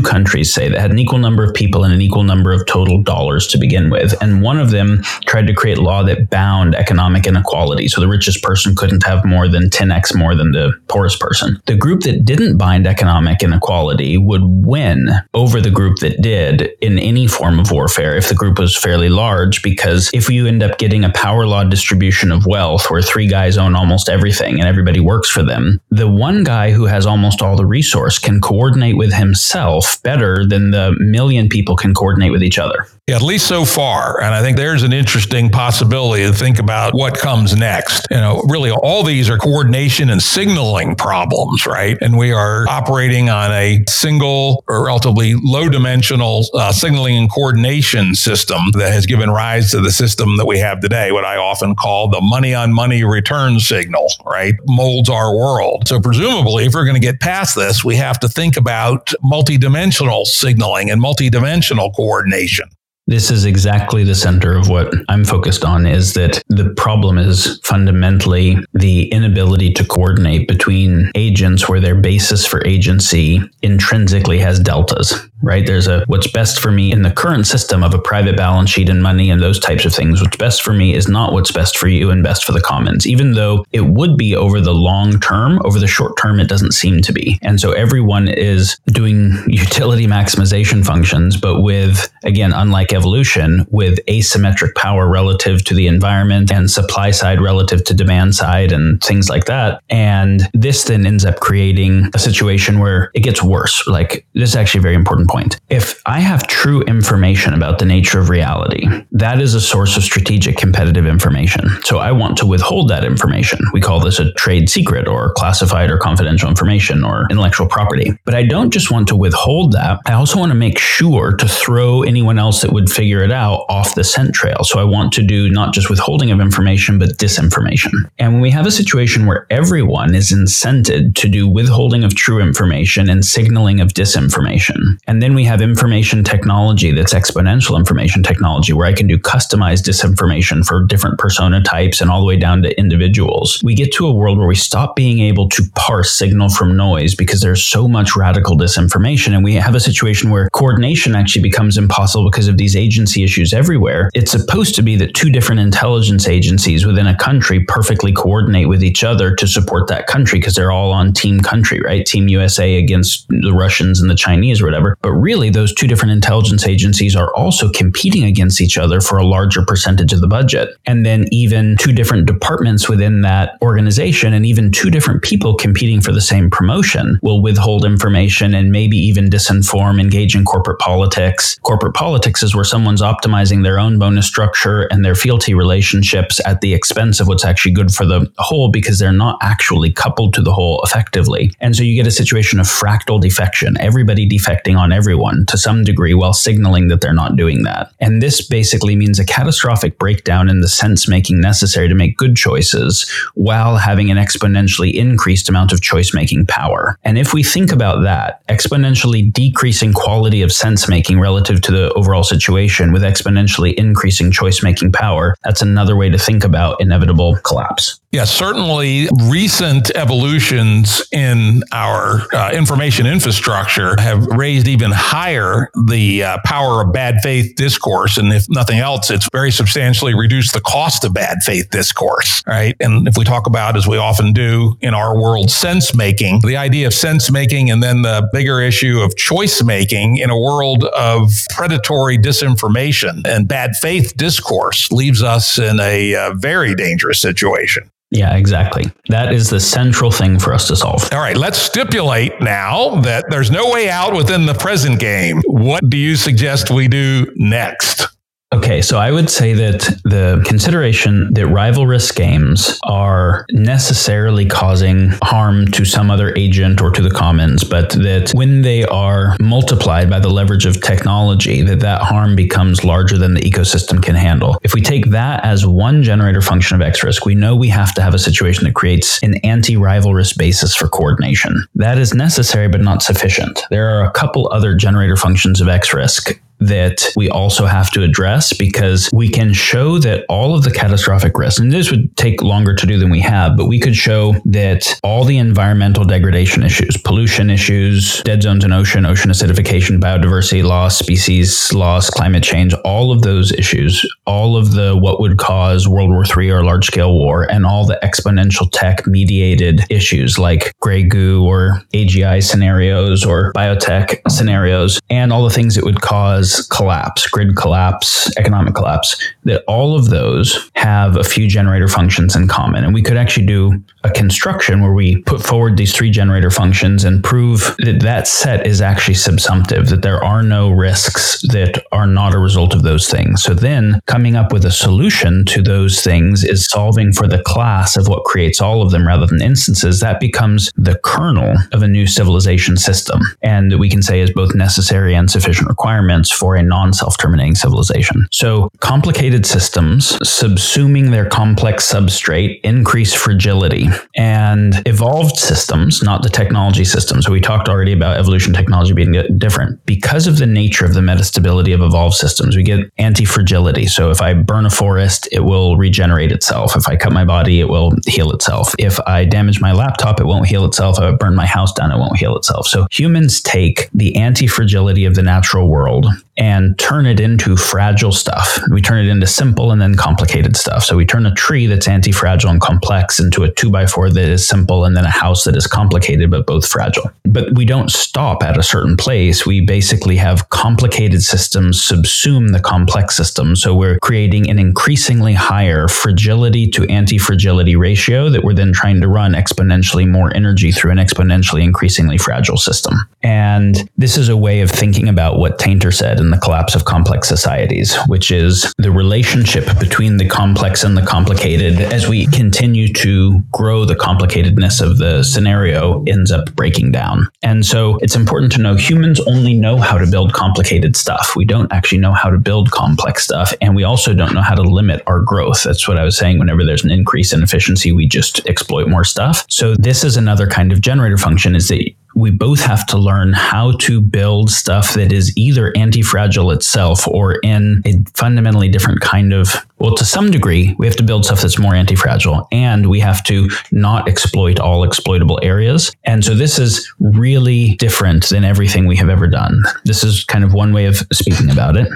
countries, say, that had an equal number of people and an equal number of total dollars to begin with, and one of them tried to create law that bound economic inequality, so the richest person couldn't have more than 10x more than the poorest person, the group that didn't bind economic inequality would win over the group that did in any form of warfare if the group was fairly large, because if you end up getting a power law distribution of wealth where three guys own almost everything and everybody works for them, the one guy who has almost all the resource can coordinate with himself itself better than the million people can coordinate with each other. Yeah, at least so far. And I think there's an interesting possibility to think about what comes next. You know, really all these are coordination and signaling problems, right? And we are operating on a single or relatively low dimensional signaling and coordination system that has given rise to the system that we have today, what I often call the money on money return signal, right? Molds our world. So presumably, if we're going to get past this, we have to think about multidimensional signaling and multidimensional coordination. This is exactly the center of what I'm focused on, is that the problem is fundamentally the inability to coordinate between agents where their basis for agency intrinsically has deltas, right? There's a what's best for me in the current system of a private balance sheet and money and those types of things. What's best for me is not what's best for you and best for the commons, even though it would be over the long term. Over the short term, it doesn't seem to be. And so everyone is doing utility maximization functions, but with, again, unlike evolution, with asymmetric power relative to the environment and supply side relative to demand side and things like that. And this then ends up creating a situation where it gets worse. Like, this is actually a very important point. If I have true information about the nature of reality, that is a source of strategic competitive information. So I want to withhold that information. We call this a trade secret or classified or confidential information or intellectual property. But I don't just want to withhold that. I also want to make sure to throw anyone else that would figure it out off the scent trail. So I want to do not just withholding of information, but disinformation. And when we have a situation where everyone is incented to do withholding of true information and signaling of disinformation, and then we have information technology that's exponential information technology, where I can do customized disinformation for different persona types and all the way down to individuals, we get to a world where we stop being able to parse signal from noise because there's so much radical disinformation. And we have a situation where coordination actually becomes impossible because of these agency issues everywhere. It's supposed to be that two different intelligence agencies within a country perfectly coordinate with each other to support that country because they're all on team country, right? Team USA against the Russians and the Chinese or whatever. But really, those two different intelligence agencies are also competing against each other for a larger percentage of the budget. And then even two different departments within that organization and even two different people competing for the same promotion will withhold information and maybe even disinform, engage in corporate politics. Corporate politics is where someone's optimizing their own bonus structure and their fealty relationships at the expense of what's actually good for the whole, because they're not actually coupled to the whole effectively. And so you get a situation of fractal defection, everybody defecting on everyone to some degree while signaling that they're not doing that. And this basically means a catastrophic breakdown in the sense making necessary to make good choices while having an exponentially increased amount of choice making power. And if we think about that, exponentially decreasing quality of sense making relative to the overall situation with exponentially increasing choice-making power, that's another way to think about inevitable collapse. Yeah, certainly recent evolutions in our information infrastructure have raised even higher the power of bad faith discourse. And if nothing else, it's very substantially reduced the cost of bad faith discourse, right? And if we talk about, as we often do in our world, sense making, the idea of sense making and then the bigger issue of choice making in a world of predatory disinformation and bad faith discourse leaves us in a very dangerous situation. Yeah, exactly. That is the central thing for us to solve. All right, let's stipulate now that there's no way out within the present game. What do you suggest we do next? Okay, so I would say that the consideration that rival risk games are necessarily causing harm to some other agent or to the commons, but that when they are multiplied by the leverage of technology, that harm becomes larger than the ecosystem can handle. If we take that as one generator function of X-risk, we know we have to have a situation that creates an anti-rival risk basis for coordination. That is necessary, but not sufficient. There are a couple other generator functions of X-risk that we also have to address, because we can show that all of the catastrophic risks, and this would take longer to do than we have, but we could show that all the environmental degradation issues, pollution issues, dead zones in ocean acidification, biodiversity loss, species loss, climate change, all of those issues, all of the what would cause World War III or large-scale war, and all the exponential tech-mediated issues like gray goo or AGI scenarios or biotech scenarios, and all the things that would cause collapse, grid collapse, economic collapse. that all of those have a few generator functions in common. And we could actually do a construction where we put forward these three generator functions and prove that that set is actually subsumptive, that there are no risks that are not a result of those things. So then coming up with a solution to those things is solving for the class of what creates all of them rather than instances. That becomes the kernel of a new civilization system, and that we can say is both necessary and sufficient requirements for a non-self-terminating civilization. So complicated systems subsuming their complex substrate increase fragility, and evolved systems, not the technology system. So we talked already about evolution technology being different. Because of the nature of the metastability of evolved systems, we get anti-fragility. So if I burn a forest, it will regenerate itself. If I cut my body, it will heal itself. If I damage my laptop, it won't heal itself. If I burn my house down, it won't heal itself. So humans take the anti-fragility of the natural world and turn it into fragile stuff. We turn it into simple and then complicated stuff. So we turn a tree that's anti-fragile and complex into a 2x4 that is simple, and then a house that is complicated but both fragile. But we don't stop at a certain place. We basically have complicated systems subsume the complex system. So we're creating an increasingly higher fragility to anti-fragility ratio that we're then trying to run exponentially more energy through an exponentially increasingly fragile system. And this is a way of thinking about what Tainter said in The Collapse of Complex Societies, which is the relationship between the complex and the complicated. As we continue to grow, the complicatedness of the scenario ends up breaking down. And so it's important to know humans only know how to build complicated stuff. We don't actually know how to build complex stuff. And we also don't know how to limit our growth. That's what I was saying. Whenever there's an increase in efficiency, we just exploit more stuff. So this is another kind of generator function, is that we both have to learn how to build stuff that is either anti-fragile itself or in a fundamentally different kind of, well, to some degree, we have to build stuff that's more anti-fragile, and we have to not exploit all exploitable areas. And so this is really different than everything we have ever done. This is kind of one way of speaking about it.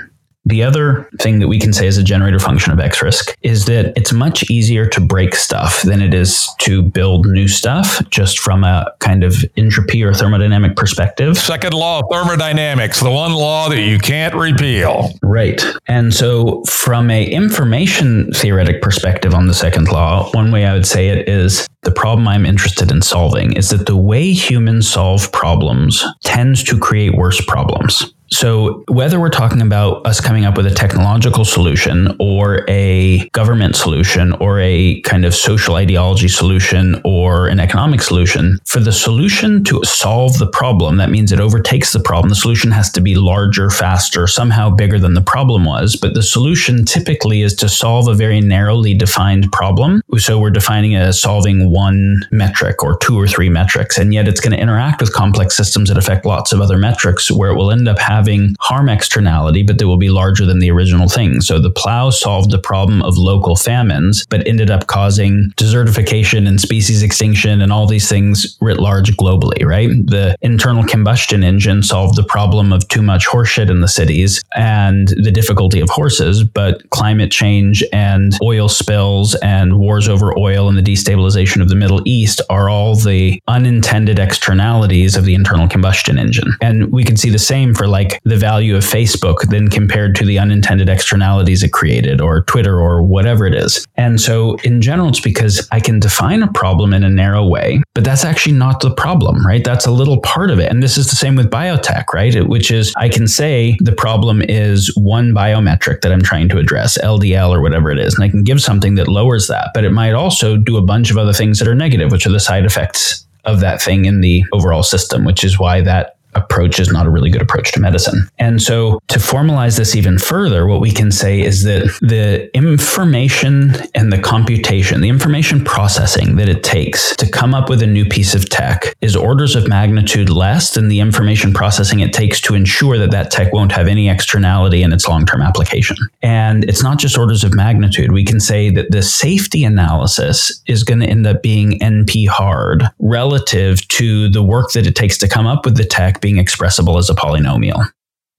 The other thing that we can say is a generator function of X-risk is that it's much easier to break stuff than it is to build new stuff, just from a kind of entropy or thermodynamic perspective. Second law of thermodynamics, the one law that you can't repeal. Right. And so from a information theoretic perspective on the second law, one way I would say it is the problem I'm interested in solving is that the way humans solve problems tends to create worse problems. So whether we're talking about us coming up with a technological solution or a government solution or a kind of social ideology solution or an economic solution, for the solution to solve the problem, that means it overtakes the problem. The solution has to be larger, faster, somehow bigger than the problem was. But the solution typically is to solve a very narrowly defined problem. So we're defining it as solving one metric or two or three metrics. And yet it's going to interact with complex systems that affect lots of other metrics, where it will end up having harm externality, but they will be larger than the original thing. So the plow solved the problem of local famines, but ended up causing desertification and species extinction and all these things writ large globally, right? The internal combustion engine solved the problem of too much horseshit in the cities and the difficulty of horses, but climate change and oil spills and wars over oil and the destabilization of the Middle East are all the unintended externalities of the internal combustion engine. And we can see the same for like the value of Facebook then compared to the unintended externalities it created, or Twitter, or whatever it is. And so in general, it's because I can define a problem in a narrow way, but that's actually not the problem, right? That's a little part of it. And this is the same with biotech, right? Which is, I can say the problem is one biometric that I'm trying to address, LDL or whatever it is. And I can give something that lowers that, but it might also do a bunch of other things that are negative, which are the side effects of that thing in the overall system, which is why that approach is not a really good approach to medicine. And so to formalize this even further, what we can say is that the information and the computation, the information processing that it takes to come up with a new piece of tech is orders of magnitude less than the information processing it takes to ensure that that tech won't have any externality in its long-term application. And it's not just orders of magnitude. We can say that the safety analysis is going to end up being NP-hard relative to the work that it takes to come up with the tech being expressible as a polynomial.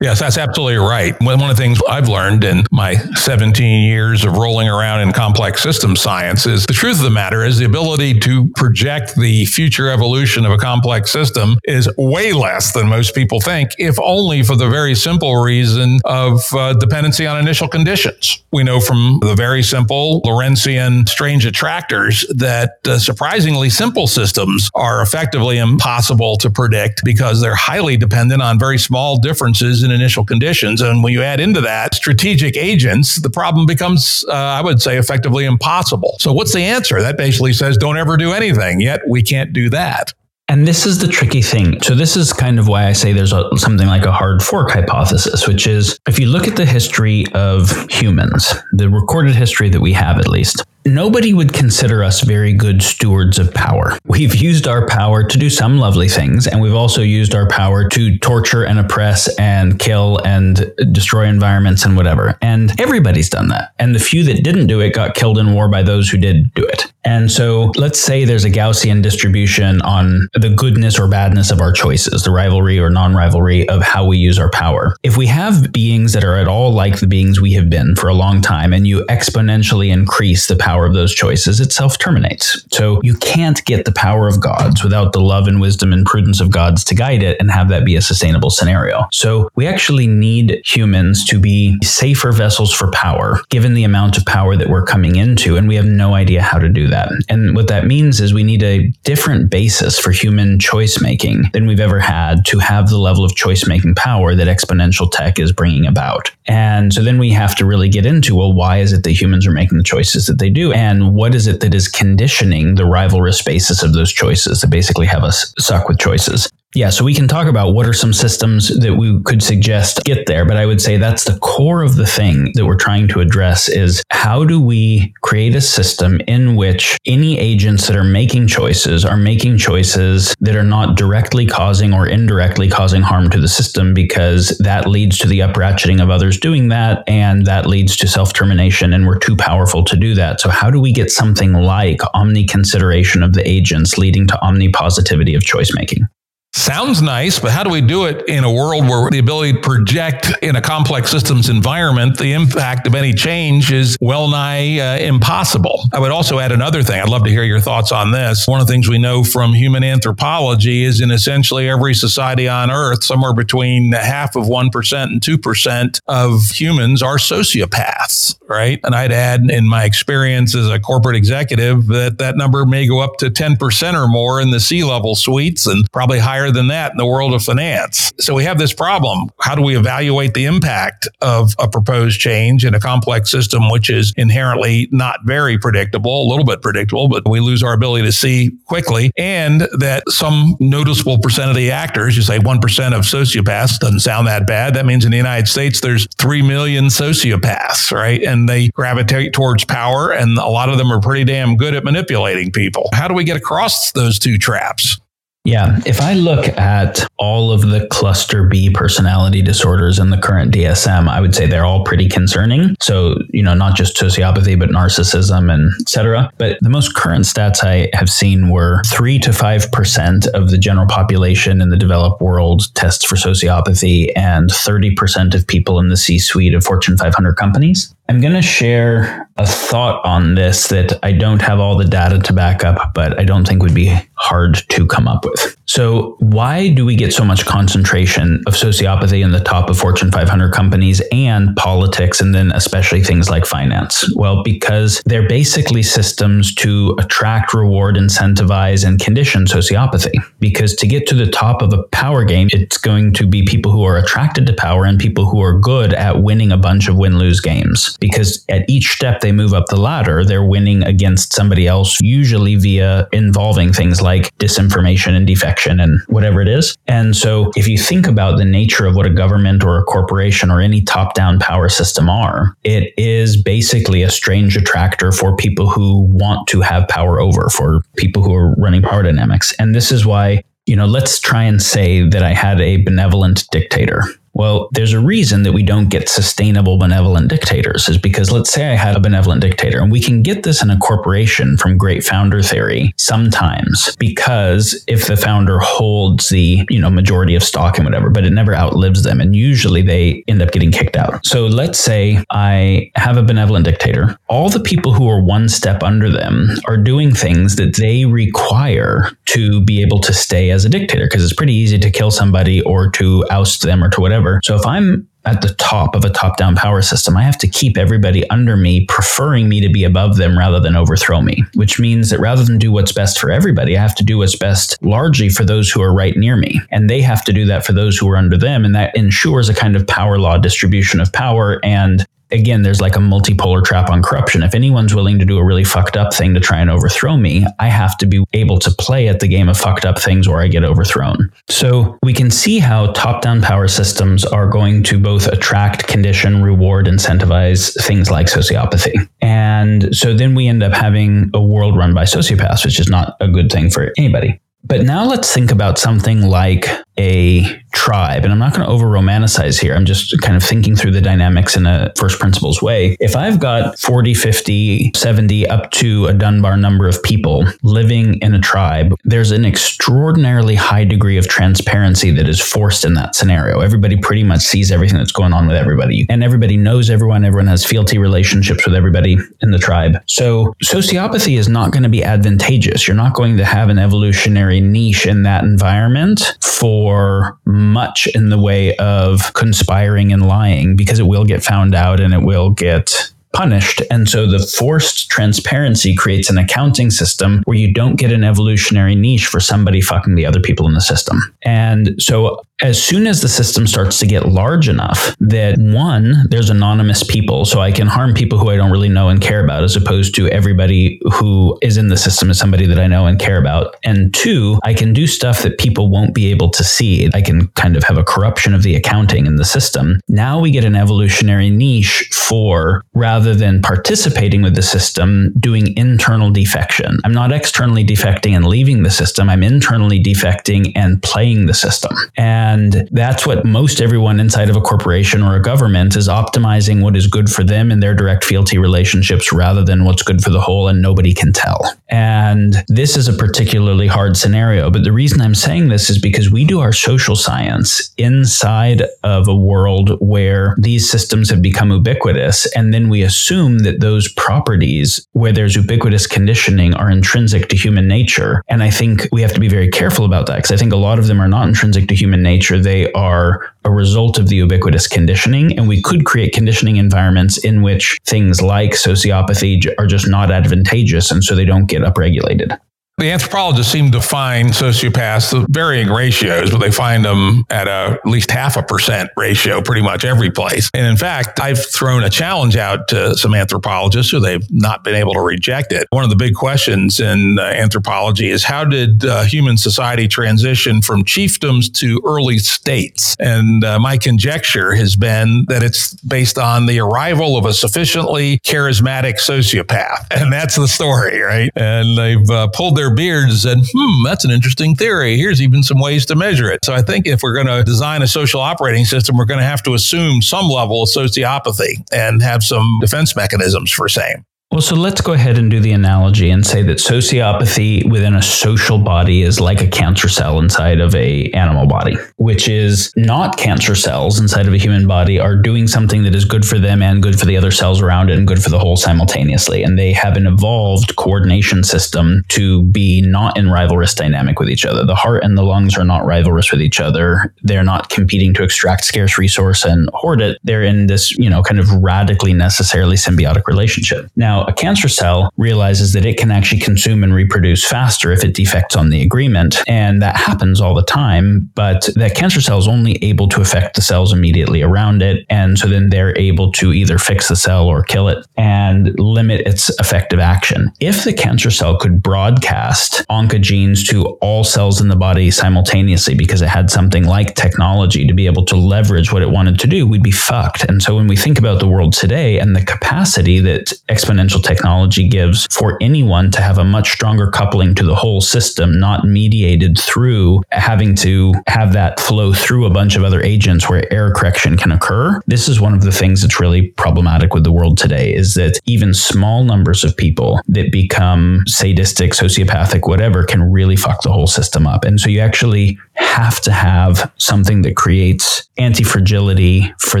Yes, that's absolutely right. One of the things I've learned in my 17 years of rolling around in complex system science is the truth of the matter is the ability to project the future evolution of a complex system is way less than most people think, if only for the very simple reason of dependency on initial conditions. We know from the very simple Lorentzian strange attractors that surprisingly simple systems are effectively impossible to predict because they're highly dependent on very small differences in initial conditions. And when you add into that strategic agents, the problem becomes, I would say, effectively impossible. So what's the answer? That basically says don't ever do anything, yet we can't do that. And this is the tricky thing. So this is kind of why I say there's something like a hard fork hypothesis, which is if you look at the history of humans, the recorded history that we have at least, nobody would consider us very good stewards of power. We've used our power to do some lovely things, and we've also used our power to torture and oppress and kill and destroy environments and whatever. And everybody's done that. And the few that didn't do it got killed in war by those who did do it. And so let's say there's a Gaussian distribution on the goodness or badness of our choices, the rivalry or non-rivalry of how we use our power. If we have beings that are at all like the beings we have been for a long time, and you exponentially increase the power of those choices, it self-terminates. So you can't get the power of gods without the love and wisdom and prudence of gods to guide it and have that be a sustainable scenario. So we actually need humans to be safer vessels for power, given the amount of power that we're coming into, and we have no idea how to do that. And what that means is we need a different basis for human choice making than we've ever had to have the level of choice making power that exponential tech is bringing about. And so then we have to really get into, well, why is it that humans are making the choices that they do? And what is it that is conditioning the rivalrous basis of those choices that basically have us suck with choices? Yeah, so we can talk about what are some systems that we could suggest get there, but I would say that's the core of the thing that we're trying to address is how do we create a system in which any agents that are making choices that are not directly causing or indirectly causing harm to the system, because that leads to the up-ratcheting of others doing that, and that leads to self-termination, and we're too powerful to do that. So how do we get something like omni-consideration of the agents leading to omni-positivity of choice-making? Sounds nice, but how do we do it in a world where the ability to project in a complex systems environment, the impact of any change is well nigh impossible? I would also add another thing. I'd love to hear your thoughts on this. One of the things we know from human anthropology is in essentially every society on Earth, somewhere between 0.5% and 2% of humans are sociopaths, right? And I'd add in my experience as a corporate executive that that number may go up to 10% or more in the C-level suites and probably higher than that in the world of finance. So we have this problem. How do we evaluate the impact of a proposed change in a complex system, which is inherently not very predictable, a little bit predictable, but we lose our ability to see quickly, and that some noticeable percent of the actors, you say 1% of sociopaths, doesn't sound that bad. That means in the United States, there's 3 million sociopaths, right? And they gravitate towards power, and a lot of them are pretty damn good at manipulating people. How do we get across those two traps? Yeah, if I look at all of the cluster B personality disorders in the current DSM, I would say they're all pretty concerning. So, not just sociopathy, but narcissism and et cetera. But the most current stats I have seen were 3 to 5% of the general population in the developed world tests for sociopathy, and 30% of people in the C-suite of Fortune 500 companies. I'm going to share a thought on this that I don't have all the data to back up, but I don't think would be hard to come up with. So why do we get so much concentration of sociopathy in the top of Fortune 500 companies and politics, and then especially things like finance? Well, because they're basically systems to attract, reward, incentivize, and condition sociopathy. Because to get to the top of a power game, it's going to be people who are attracted to power and people who are good at winning a bunch of win-lose games. Because at each step they move up the ladder, they're winning against somebody else, usually via involving things like disinformation and defection and whatever it is. And so if you think about the nature of what a government or a corporation or any top-down power system are, it is basically a strange attractor for people who want to have power over, for people who are running power dynamics. And this is why, let's try and say that I had a benevolent dictator. Well, there's a reason that we don't get sustainable benevolent dictators, is because let's say I had a benevolent dictator, and we can get this in a corporation from great founder theory sometimes, because if the founder holds the, you know, majority of stock and whatever, but it never outlives them, and usually they end up getting kicked out. So let's say I have a benevolent dictator. All the people who are one step under them are doing things that they require to be able to stay as a dictator, because it's pretty easy to kill somebody or to oust them or to whatever. So if I'm at the top of a top-down power system, I have to keep everybody under me preferring me to be above them rather than overthrow me, which means that rather than do what's best for everybody, I have to do what's best largely for those who are right near me. And they have to do that for those who are under them. And that ensures a kind of power law distribution of power. And again, there's like a multipolar trap on corruption. If anyone's willing to do a really fucked up thing to try and overthrow me, I have to be able to play at the game of fucked up things or I get overthrown. So we can see how top-down power systems are going to both attract, condition, reward, incentivize things like sociopathy. And so then we end up having a world run by sociopaths, which is not a good thing for anybody. But now let's think about something like a tribe. And I'm not going to over-romanticize here. I'm just kind of thinking through the dynamics in a first principles way. If I've got 40, 50, 70, up to a Dunbar number of people living in a tribe, there's an extraordinarily high degree of transparency that is forced in that scenario. Everybody pretty much sees everything that's going on with everybody. And everybody knows everyone. Everyone has fealty relationships with everybody in the tribe. So sociopathy is not going to be advantageous. You're not going to have an evolutionary niche in that environment for much in the way of conspiring and lying, because it will get found out and it will get punished. And so the forced transparency creates an accounting system where you don't get an evolutionary niche for somebody fucking the other people in the system. And so as soon as the system starts to get large enough that, one, there's anonymous people, so I can harm people who I don't really know and care about, as opposed to everybody who is in the system is somebody that I know and care about. And two, I can do stuff that people won't be able to see. I can kind of have a corruption of the accounting in the system. Now we get an evolutionary niche for, rather than participating with the system, doing internal defection. I'm not externally defecting and leaving the system. I'm internally defecting and playing the system. And that's what most everyone inside of a corporation or a government is optimizing, what is good for them in their direct fealty relationships rather than what's good for the whole, and nobody can tell. And this is a particularly hard scenario. But the reason I'm saying this is because we do our social science inside of a world where these systems have become ubiquitous. And then we assume that those properties where there's ubiquitous conditioning are intrinsic to human nature. And I think we have to be very careful about that, because I think a lot of them are not intrinsic to human nature. They are a result of the ubiquitous conditioning. And we could create conditioning environments in which things like sociopathy are just not advantageous, and so they don't get upregulated. The anthropologists seem to find sociopaths, varying ratios, but they find them at at least 0.5% ratio pretty much every place. And in fact, I've thrown a challenge out to some anthropologists who they've not been able to reject it. One of the big questions in anthropology is, how did human society transition from chiefdoms to early states? And my conjecture has been that it's based on the arrival of a sufficiently charismatic sociopath. And that's the story, right? And they've pulled their beards and said, that's an interesting theory. Here's even some ways to measure it. So I think if we're going to design a social operating system, we're going to have to assume some level of sociopathy and have some defense mechanisms for same. Well, so let's go ahead and do the analogy and say that sociopathy within a social body is like a cancer cell inside of a animal body, which is not cancer cells inside of a human body are doing something that is good for them and good for the other cells around it and good for the whole simultaneously. And they have an evolved coordination system to be not in rivalrous dynamic with each other. The heart and the lungs are not rivalrous with each other. They're not competing to extract scarce resource and hoard it. They're in this, kind of radically necessarily symbiotic relationship. Now, a cancer cell realizes that it can actually consume and reproduce faster if it defects on the agreement. And that happens all the time. But that cancer cell is only able to affect the cells immediately around it. And so then they're able to either fix the cell or kill it and limit its effective action. If the cancer cell could broadcast oncogenes to all cells in the body simultaneously because it had something like technology to be able to leverage what it wanted to do, we'd be fucked. And so when we think about the world today and the capacity that exponential financial technology gives for anyone to have a much stronger coupling to the whole system, not mediated through having to have that flow through a bunch of other agents where error correction can occur. This is one of the things that's really problematic with the world today, is that even small numbers of people that become sadistic, sociopathic, whatever, can really fuck the whole system up. And so you actually have to have something that creates anti-fragility for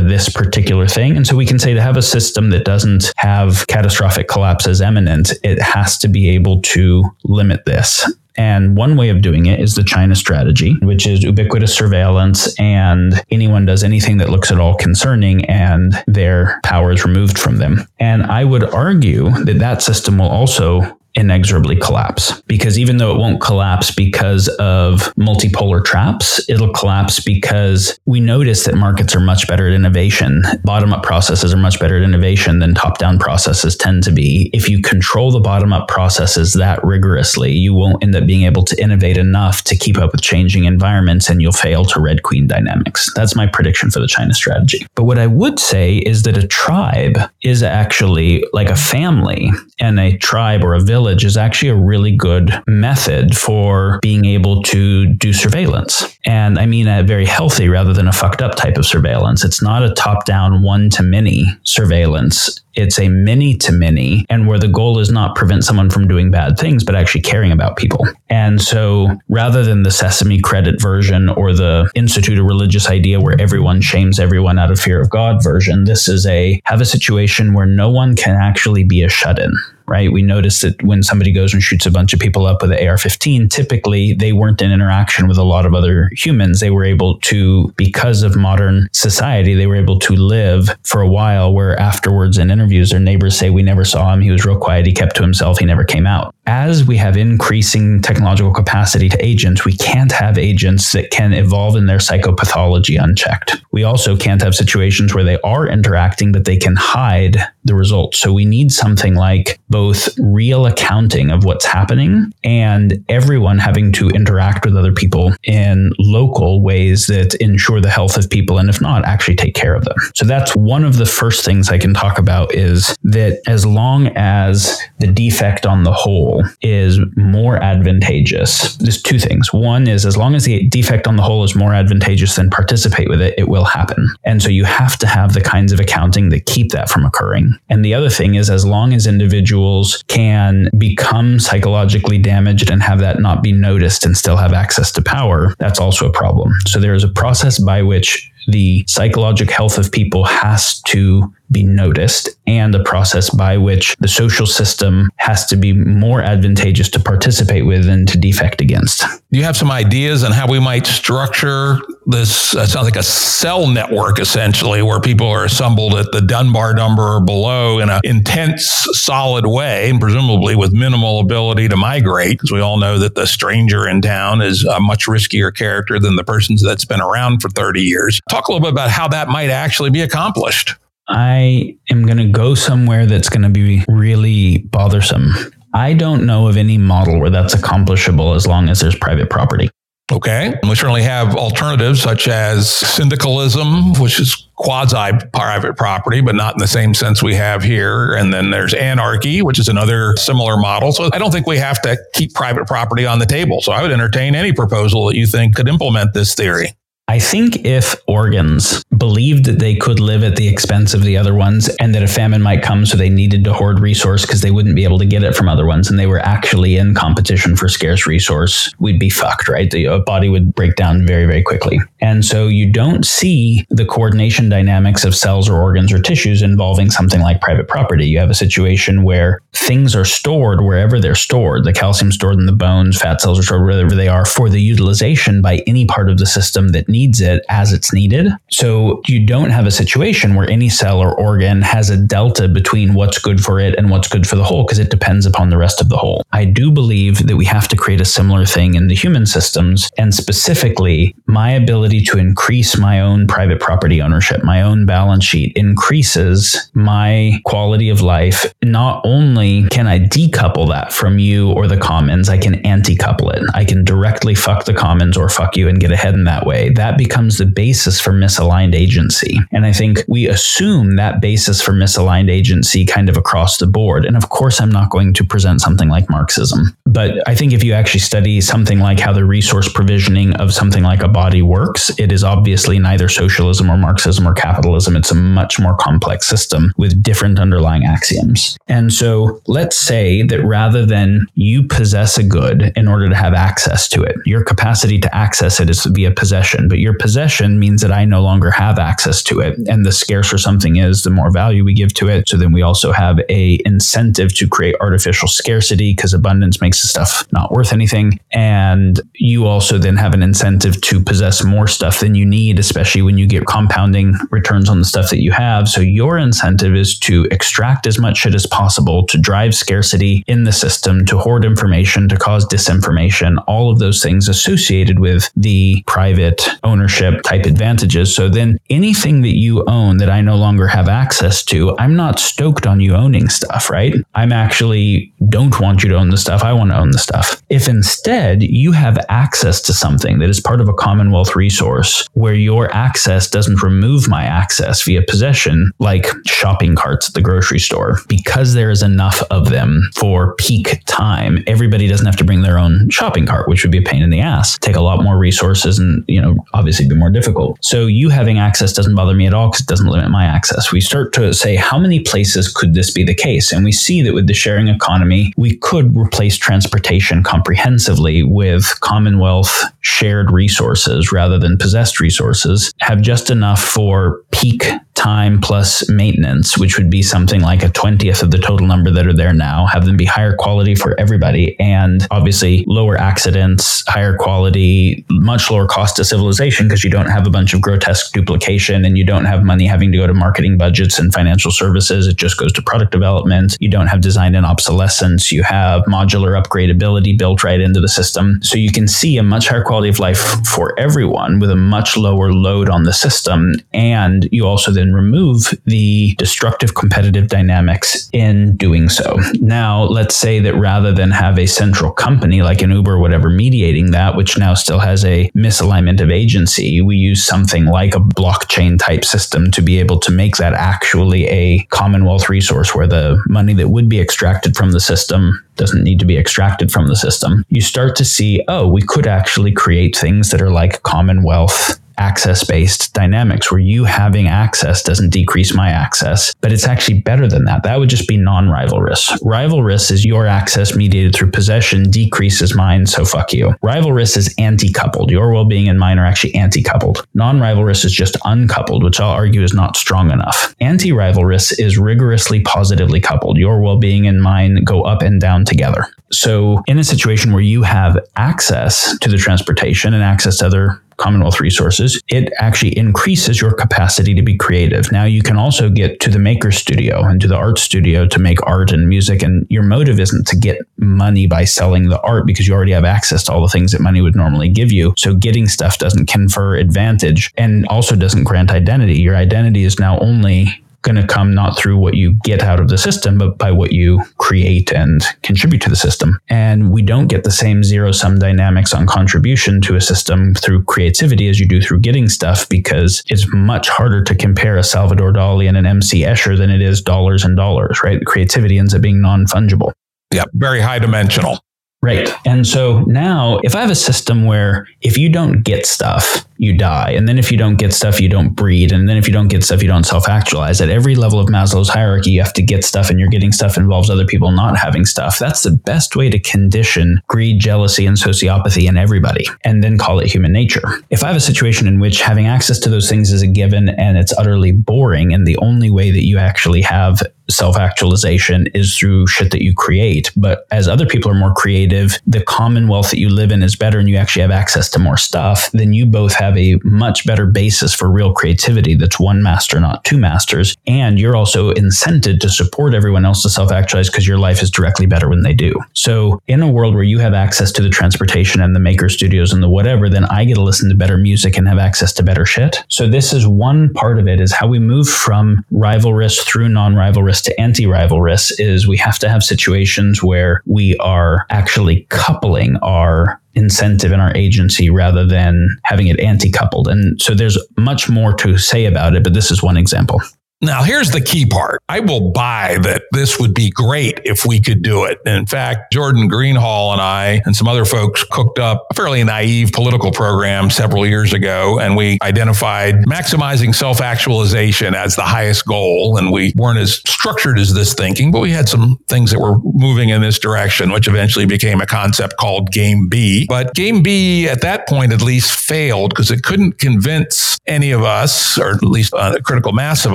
this particular thing. And so we can say to have a system that doesn't have catastrophic collapse as imminent, it has to be able to limit this. And one way of doing it is the China strategy, which is ubiquitous surveillance, and anyone does anything that looks at all concerning and their power is removed from them. And I would argue that that system will also inexorably collapse, because even though it won't collapse because of multipolar traps, it'll collapse because we notice that markets are much better at innovation. Bottom-up processes are much better at innovation than top-down processes tend to be. If you control the bottom-up processes that rigorously, you won't end up being able to innovate enough to keep up with changing environments, and you'll fail to Red Queen dynamics. That's my prediction for the China strategy. But what I would say is that a tribe is actually like a family, and a tribe or a village is actually a really good method for being able to do surveillance. And I mean a very healthy rather than a fucked up type of surveillance. It's not a top-down one-to-many surveillance. It's a many-to-many, and where the goal is not prevent someone from doing bad things, but actually caring about people. And so rather than the Sesame Credit version or the institute a religious idea where everyone shames everyone out of fear of God version, this is a situation where no one can actually be a shut-in. Right? We notice that when somebody goes and shoots a bunch of people up with an AR-15, typically they weren't in interaction with a lot of other humans. They were able to, because of modern society, they were able to live for a while where afterwards in interviews, their neighbors say, we never saw him. He was real quiet. He kept to himself. He never came out. As we have increasing technological capacity to agents, we can't have agents that can evolve in their psychopathology unchecked. We also can't have situations where they are interacting, but they can hide the results. So we need something like both real accounting of what's happening and everyone having to interact with other people in local ways that ensure the health of people, and if not, actually take care of them. So that's one of the first things I can talk about, is that as long as the defect on the whole is more advantageous. There's two things. One is, as long as the defect on the whole is more advantageous than participate with it, it will happen. And so you have to have the kinds of accounting that keep that from occurring. And the other thing is, as long as individuals can become psychologically damaged and have that not be noticed and still have access to power, that's also a problem. So there is a process by which the psychological health of people has to be noticed, and a process by which the social system has to be more advantageous to participate with than to defect against. Do you have some ideas on how we might structure this? It sounds like a cell network, essentially, where people are assembled at the Dunbar number or below in an intense, solid way, and presumably with minimal ability to migrate, because we all know that the stranger in town is a much riskier character than the person that's been around for 30 years. Talk a little bit about how that might actually be accomplished. I am going to go somewhere that's going to be really bothersome. I don't know of any model where that's accomplishable as long as there's private property. Okay. And we certainly have alternatives such as syndicalism, which is quasi-private property, but not in the same sense we have here. And then there's anarchy, which is another similar model. So I don't think we have to keep private property on the table. So I would entertain any proposal that you think could implement this theory. I think if organs believed that they could live at the expense of the other ones, and that a famine might come, so they needed to hoard resource because they wouldn't be able to get it from other ones, and they were actually in competition for scarce resource, we'd be fucked, right? The body would break down very, very quickly. And so you don't see the coordination dynamics of cells or organs or tissues involving something like private property. You have a situation where things are stored wherever they're stored. The calcium stored in the bones, fat cells are stored wherever they are for the utilization by any part of the system that needs it as it's needed. So you don't have a situation where any cell or organ has a delta between what's good for it and what's good for the whole, because it depends upon the rest of the whole. I do believe that we have to create a similar thing in the human systems, and specifically my ability to increase my own private property ownership, my own balance sheet increases my quality of life. Not only can I decouple that from you or the commons, I can anti-couple it. I can directly fuck the commons or fuck you and get ahead in that way. That becomes the basis for misaligned misaligned agency. And I think we assume that basis for misaligned agency kind of across the board. And of course, I'm not going to present something like Marxism. But I think if you actually study something like how the resource provisioning of something like a body works, it is obviously neither socialism or Marxism or capitalism. It's a much more complex system with different underlying axioms. And so let's say that rather than you possess a good in order to have access to it, your capacity to access it is via possession, but your possession means that I no longer have access to it. And the scarcer something is, the more value we give to it. So then we also have a incentive to create artificial scarcity because abundance makes the stuff not worth anything. And you also then have an incentive to possess more stuff than you need, especially when you get compounding returns on the stuff that you have. So your incentive is to extract as much shit as possible, to drive scarcity in the system, to hoard information, to cause disinformation, all of those things associated with the private ownership type advantages. So then anything that you own that I no longer have access to, I'm not stoked on you owning stuff, right? I'm actually don't want you to own the stuff. I want to own the stuff. If instead you have access to something that is part of a commonwealth resource where your access doesn't remove my access via possession, like shopping carts at the grocery store, because there is enough of them for peak time, everybody doesn't have to bring their own shopping cart, which would be a pain in the ass, take a lot more resources and, you know, obviously be more difficult. So you having access doesn't bother me at all because it doesn't limit my access. We start to say, how many places could this be the case? And we see that with the sharing economy, we could replace transportation comprehensively with commonwealth shared resources rather than possessed resources, have just enough for peak time plus maintenance, which would be something like a 20th of the total number that are there now, have them be higher quality for everybody, and obviously lower accidents, higher quality, much lower cost to civilization because you don't have a bunch of grotesque duplication and you don't have money having to go to marketing budgets and financial services. It just goes to product development. You don't have design and obsolescence. You have modular upgradability built right into the system. So you can see a much higher quality of life for everyone with a much lower load on the system. And you also then remove the destructive competitive dynamics in doing so. Now, let's say that rather than have a central company like an Uber or whatever mediating that, which now still has a misalignment of agency, we use something like a blockchain type system to be able to make that actually a commonwealth resource where the money that would be extracted from the system doesn't need to be extracted from the system. You start to see, oh, we could actually create things that are like commonwealth access-based dynamics where you having access doesn't decrease my access, but it's actually better than that. That would just be non-rivalrous. Rivalrous is your access mediated through possession decreases mine, so fuck you. Rivalrous is anti-coupled. Your well-being and mine are actually anti-coupled. Non-rivalrous is just uncoupled, which I'll argue is not strong enough. Anti-rivalrous is rigorously positively coupled. Your well-being and mine go up and down together. So in a situation where you have access to the transportation and access to other commonwealth resources, it actually increases your capacity to be creative. Now you can also get to the maker studio and to the art studio to make art and music, and your motive isn't to get money by selling the art because you already have access to all the things that money would normally give you. So getting stuff doesn't confer advantage and also doesn't grant identity. Your identity is now only going to come not through what you get out of the system, but by what you create and contribute to the system. And we don't get the same zero-sum dynamics on contribution to a system through creativity as you do through getting stuff, because it's much harder to compare a Salvador Dali and an MC Escher than it is dollars and dollars, right? Creativity ends up being non-fungible. Yeah, very high dimensional. Right. And so now if I have a system where if you don't get stuff, you die. And then if you don't get stuff, you don't breed. And then if you don't get stuff, you don't self-actualize. At every level of Maslow's hierarchy, you have to get stuff, and your getting stuff involves other people not having stuff. That's the best way to condition greed, jealousy, and sociopathy in everybody, and then call it human nature. If I have a situation in which having access to those things is a given and it's utterly boring, and the only way that you actually have self-actualization is through shit that you create. But as other people are more creative, the commonwealth that you live in is better and you actually have access to more stuff, then you both have a much better basis for real creativity that's one master, not two masters. And you're also incented to support everyone else to self-actualize because your life is directly better when they do. So in a world where you have access to the transportation and the maker studios and the whatever, then I get to listen to better music and have access to better shit. So this is one part of it, is how we move from rivalrous through non-rivalrous to anti-rivalrous, is we have to have situations where we are actually coupling our incentive and our agency rather than having it anti-coupled. And so there's much more to say about it, but this is one example. Now, here's the key part. I will buy that this would be great if we could do it. And in fact, Jordan Greenhall and I and some other folks cooked up a fairly naive political program several years ago, and we identified maximizing self-actualization as the highest goal. And we weren't as structured as this thinking, but we had some things that were moving in this direction, which eventually became a concept called Game B. But Game B, at that point, at least failed because it couldn't convince any of us, or at least a critical mass of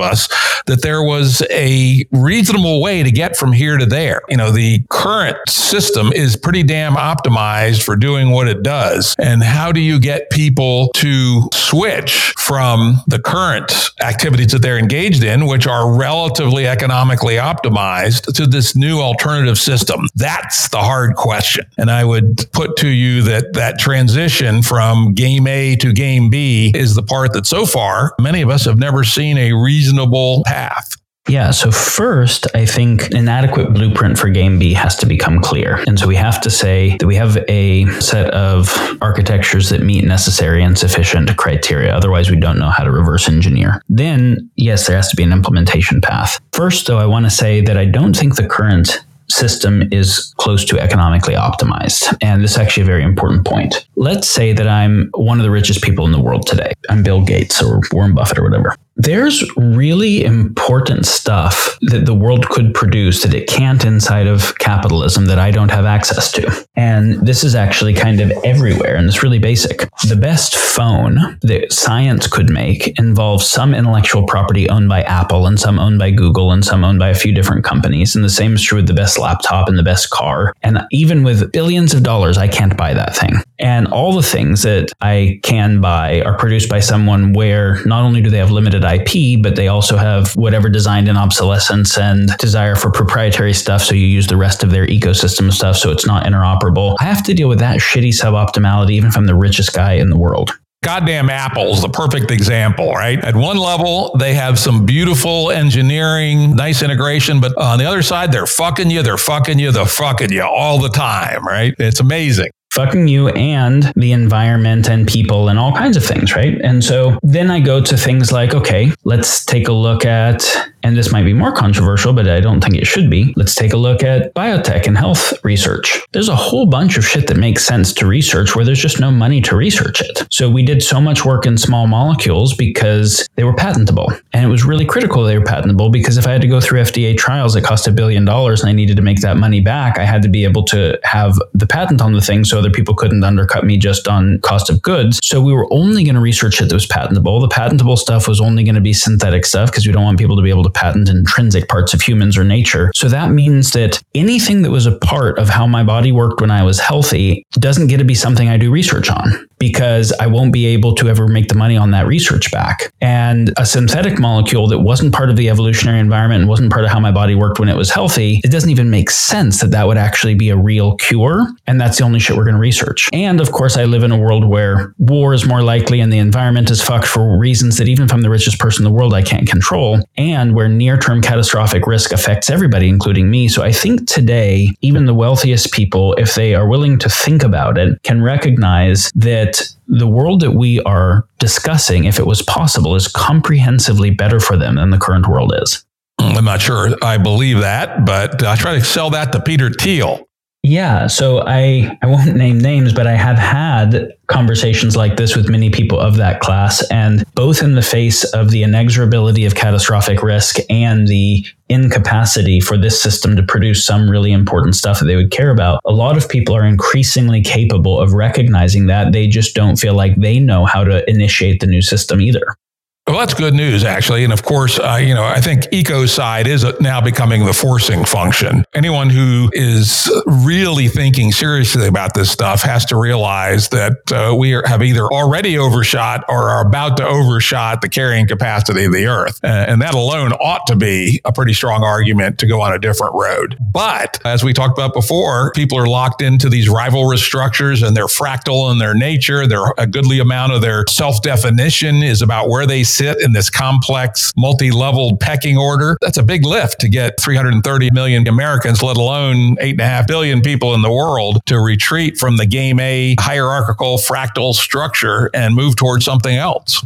us, that there was a reasonable way to get from here to there. You know, the current system is pretty damn optimized for doing what it does. And how do you get people to switch from the current activities that they're engaged in, which are relatively economically optimized, to this new alternative system? That's the hard question. And I would put to you that that transition from Game A to Game B is the part that so far many of us have never seen a reasonable path. Yeah. So first, I think an adequate blueprint for Game B has to become clear. And so we have to say that we have a set of architectures that meet necessary and sufficient criteria. Otherwise, we don't know how to reverse engineer. Then, yes, there has to be an implementation path. First, though, I want to say that I don't think the current system is close to economically optimized. And this is actually a very important point. Let's say that I'm one of the richest people in the world today. I'm Bill Gates or Warren Buffett or whatever. There's really important stuff that the world could produce that it can't inside of capitalism that I don't have access to. And this is actually kind of everywhere, and it's really basic. The best phone that science could make involves some intellectual property owned by Apple and some owned by Google and some owned by a few different companies. And the same is true with the best laptop and the best car. And even with billions of dollars, I can't buy that thing. And all the things that I can buy are produced by someone where not only do they have limited IP, but they also have whatever designed in obsolescence and desire for proprietary stuff. So you use the rest of their ecosystem stuff. So it's not interoperable. I have to deal with that shitty suboptimality, even if I'm the richest guy in the world. Goddamn Apple's the perfect example, right? At one level, they have some beautiful engineering, nice integration, but on the other side, they're fucking you all the time, right? It's amazing. Fucking you and the environment and people and all kinds of things, right? And so then I go to things like, okay, let's take a look at, and this might be more controversial, but I don't think it should be. Let's take a look at biotech and health research. There's a whole bunch of shit that makes sense to research where there's just no money to research it. So we did so much work in small molecules because they were patentable. And it was really critical they were patentable because if I had to go through FDA trials that cost $1 billion and I needed to make that money back, I had to be able to have the patent on the thing so other people couldn't undercut me just on cost of goods. So we were only going to research it that was patentable. The patentable stuff was only going to be synthetic stuff because we don't want people to be able to patent intrinsic parts of humans or nature. So that means that anything that was a part of how my body worked when I was healthy doesn't get to be something I do research on because I won't be able to ever make the money on that research back. And a synthetic molecule that wasn't part of the evolutionary environment and wasn't part of how my body worked when it was healthy, it doesn't even make sense that that would actually be a real cure. And that's the only shit we're going to research. And of course, I live in a world where war is more likely and the environment is fucked for reasons that even if I'm the richest person in the world, I can't control, and where near-term catastrophic risk affects everybody, including me. So I think today, even the wealthiest people, if they are willing to think about it, can recognize that the world that we are discussing, if it was possible, is comprehensively better for them than the current world is. I'm not sure I believe that, but I try to sell that to Peter Thiel. Yeah. So I won't name names, but I have had conversations like this with many people of that class. And both in the face of the inexorability of catastrophic risk and the incapacity for this system to produce some really important stuff that they would care about, a lot of people are increasingly capable of recognizing that. They just don't feel like they know how to initiate the new system either. Well, that's good news, actually. And of course, I think ecocide is now becoming the forcing function. Anyone who is really thinking seriously about this stuff has to realize that we have either already overshot or are about to overshot the carrying capacity of the earth. And that alone ought to be a pretty strong argument to go on a different road. But as we talked about before, people are locked into these rivalrous structures and they're fractal in their nature. A goodly amount of their self-definition is about where they sit sit in this complex, multi-leveled pecking order. That's a big lift to get 330 million Americans, let alone 8.5 billion people in the world, to retreat from the Game A hierarchical fractal structure and move towards something else.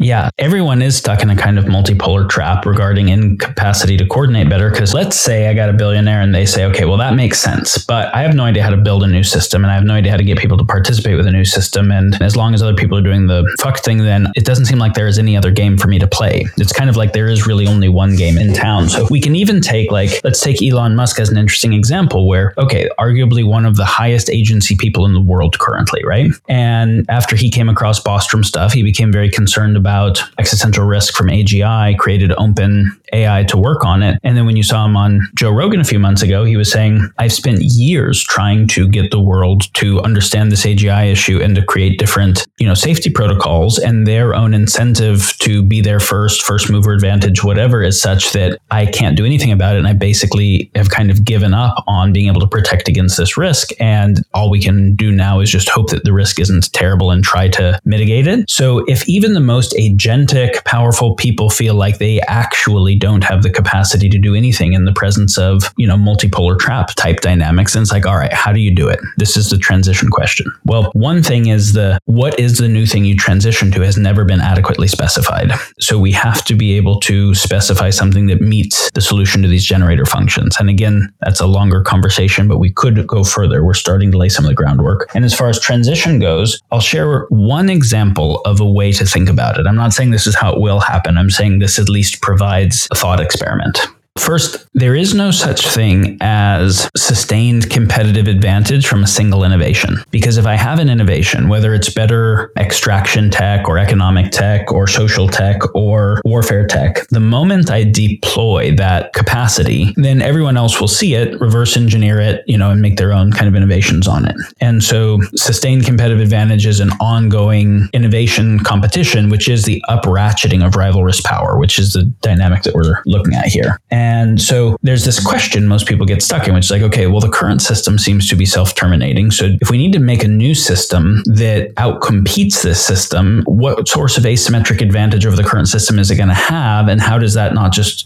Yeah, everyone is stuck in a kind of multipolar trap regarding incapacity to coordinate better. Because let's say I got a billionaire and they say, okay, well, that makes sense, but I have no idea how to build a new system, and I have no idea how to get people to participate with a new system. And as long as other people are doing the fuck thing, then it doesn't seem like there is any other game for me to play. It's kind of like there is really only one game in town. So we can even take, let's take Elon Musk as an interesting example where, okay, arguably one of the highest agency people in the world currently, right? And after he came across Bostrom stuff, he became very concerned about existential risk from AGI, created open AI to work on it. And then when you saw him on Joe Rogan a few months ago, he was saying, I've spent years trying to get the world to understand this AGI issue and to create different, safety protocols, and their own incentive to be there first mover advantage, whatever, is such that I can't do anything about it. And I basically have kind of given up on being able to protect against this risk. And all we can do now is just hope that the risk isn't terrible and try to mitigate it. So if even the most agentic, powerful people feel like they actually don't have the capacity to do anything in the presence of, multipolar trap type dynamics. And it's like, all right, how do you do it? This is the transition question. Well, one thing is what is the new thing you transition to has never been adequately specified. So we have to be able to specify something that meets the solution to these generator functions. And again, that's a longer conversation, but we could go further. We're starting to lay some of the groundwork. And as far as transition goes, I'll share one example of a way to think about it. I'm not saying this is how it will happen. I'm saying this at least provides a thought experiment. First, there is no such thing as sustained competitive advantage from a single innovation. Because if I have an innovation, whether it's better extraction tech or economic tech or social tech or warfare tech, the moment I deploy that capacity, then everyone else will see it, reverse engineer it, and make their own kind of innovations on it. And so sustained competitive advantage is an ongoing innovation competition, which is the up-ratcheting of rivalrous power, which is the dynamic that we're looking at here. And so there's this question most people get stuck in, which is like, okay, well, the current system seems to be self-terminating. So if we need to make a new system that outcompetes this system, what source of asymmetric advantage over the current system is it going to have? And how does that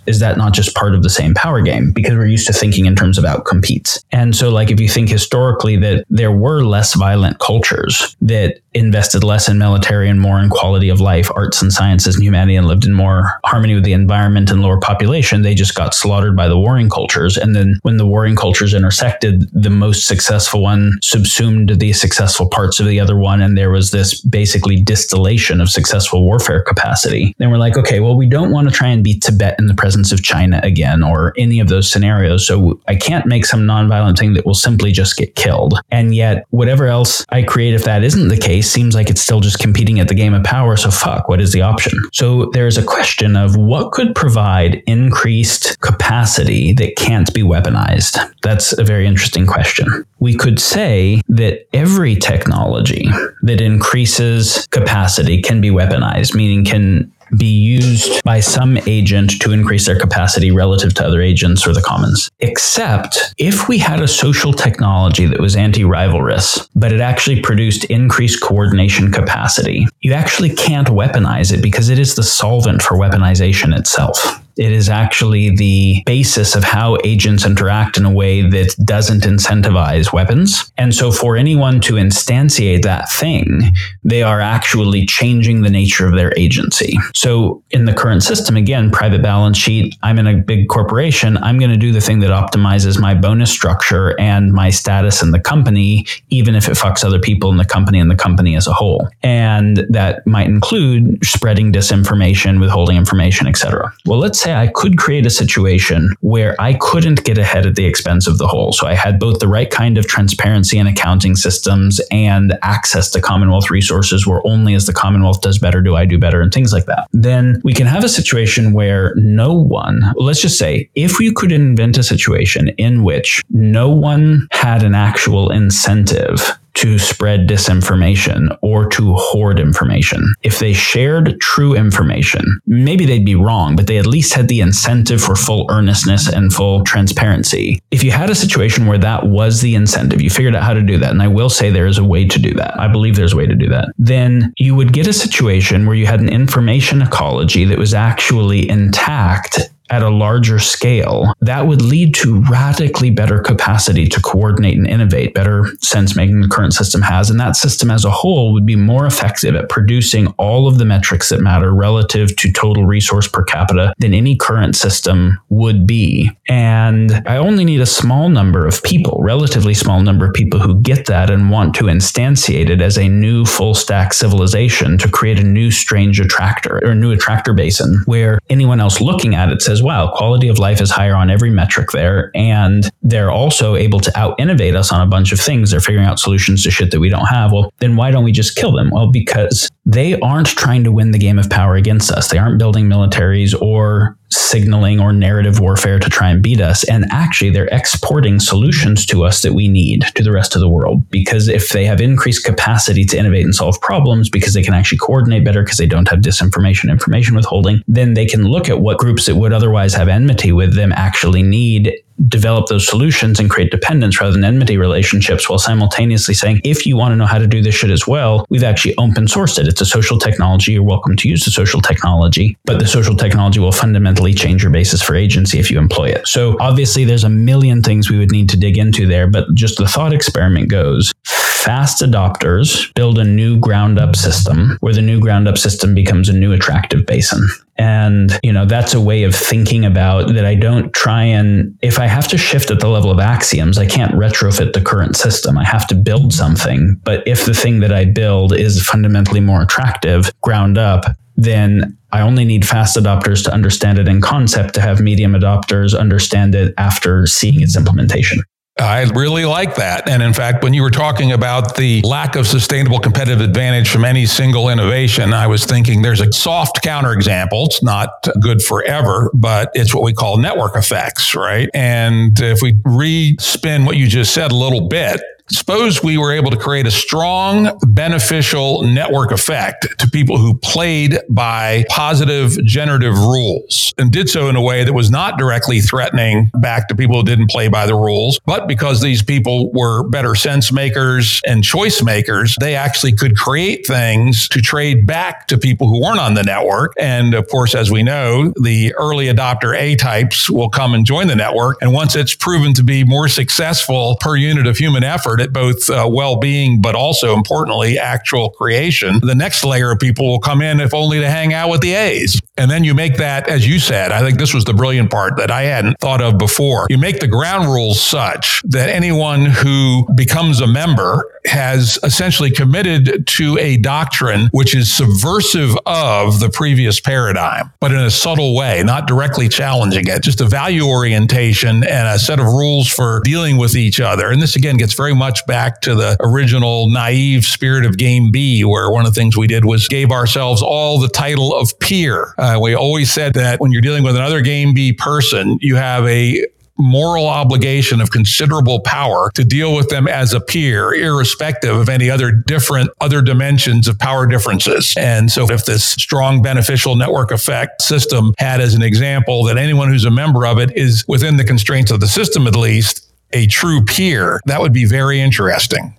is that not just part of the same power game? Because we're used to thinking in terms of outcompetes. And so if you think historically that there were less violent cultures that invested less in military and more in quality of life, arts and sciences and humanity, and lived in more harmony with the environment and lower population, they just got slaughtered by the warring cultures. And then when the warring cultures intersected, the most successful one subsumed the successful parts of the other one. And there was this basically distillation of successful warfare capacity. Then we're like, okay, well, we don't want to try and be Tibet in the presence of China again, or any of those scenarios. So I can't make some nonviolent thing that will simply just get killed. And yet whatever else I create, if that isn't the case, seems like it's still just competing at the game of power. So fuck, what is the option? So there's a question of what could provide increased capacity that can't be weaponized? That's a very interesting question. We could say that every technology that increases capacity can be weaponized, meaning can be used by some agent to increase their capacity relative to other agents or the commons. Except if we had a social technology that was anti-rivalrous, but it actually produced increased coordination capacity, you actually can't weaponize it because it is the solvent for weaponization itself. It is actually the basis of how agents interact in a way that doesn't incentivize weapons. And so for anyone to instantiate that thing, they are actually changing the nature of their agency. So in the current system, again, private balance sheet, I'm in a big corporation, I'm going to do the thing that optimizes my bonus structure and my status in the company, even if it fucks other people in the company and the company as a whole. And that might include spreading disinformation, withholding information, etc. Well, let's say I could create a situation where I couldn't get ahead at the expense of the whole. So I had both the right kind of transparency and accounting systems and access to Commonwealth resources where only as the Commonwealth does better do I do better and things like that. Then we can have a situation where no one, let's just say, if you could invent a situation in which no one had an actual incentive to spread disinformation or to hoard information. If they shared true information, maybe they'd be wrong, but they at least had the incentive for full earnestness and full transparency. If you had a situation where that was the incentive, you figured out how to do that, and I will say there is a way to do that. I believe there's a way to do that. Then you would get a situation where you had an information ecology that was actually intact at a larger scale, that would lead to radically better capacity to coordinate and innovate, better sense-making the current system has. And that system as a whole would be more effective at producing all of the metrics that matter relative to total resource per capita than any current system would be. And I only need a small number of people, relatively small number of people who get that and want to instantiate it as a new full-stack civilization to create a new strange attractor or a new attractor basin where anyone else looking at it says, wow, quality of life is higher on every metric there. And they're also able to out-innovate us on a bunch of things. They're figuring out solutions to shit that we don't have. Well, then why don't we just kill them? Well, because they aren't trying to win the game of power against us. They aren't building militaries or signaling or narrative warfare to try and beat us. And actually, they're exporting solutions to us that we need to the rest of the world. Because if they have increased capacity to innovate and solve problems, because they can actually coordinate better, because they don't have disinformation, information withholding, then they can look at what groups that would otherwise have enmity with them actually need, develop those solutions, and create dependence rather than enmity relationships, while simultaneously saying, if you want to know how to do this shit as well, we've actually open sourced it. It's a social technology. You're welcome to use the social technology, but the social technology will fundamentally change your basis for agency if you employ it. So obviously there's a million things we would need to dig into there, but just the thought experiment goes, fast adopters build a new ground up system where the new ground up system becomes a new attractive basin. And, you know, that's a way of thinking about that. I don't try and, if I have to shift at the level of axioms, I can't retrofit the current system. I have to build something. But if the thing that I build is fundamentally more attractive, ground up, then I only need fast adopters to understand it in concept to have medium adopters understand it after seeing its implementation. I really like that. And in fact, when you were talking about the lack of sustainable competitive advantage from any single innovation, I was thinking there's a soft counterexample. It's not good forever, but it's what we call network effects, right? And if we re-spin what you just said a little bit, suppose we were able to create a strong, beneficial network effect to people who played by positive generative rules and did so in a way that was not directly threatening back to people who didn't play by the rules. But because these people were better sense makers and choice makers, they actually could create things to trade back to people who weren't on the network. And of course, as we know, the early adopter A types will come and join the network. And once it's proven to be more successful per unit of human effort, at both well-being, but also importantly, actual creation. The next layer of people will come in if only to hang out with the A's. And then you make that, as you said, I think this was the brilliant part that I hadn't thought of before. You make the ground rules such that anyone who becomes a member has essentially committed to a doctrine which is subversive of the previous paradigm, but in a subtle way, not directly challenging it, just a value orientation and a set of rules for dealing with each other. And this again gets very much back to the original naive spirit of Game B, where one of the things we did was gave ourselves all the title of peer. We always said that when you're dealing with another Game B person, you have a moral obligation of considerable power to deal with them as a peer, irrespective of any other dimensions of power differences. And so if this strong beneficial network effect system had as an example that anyone who's a member of it is within the constraints of the system, at least, a true peer, that would be very interesting.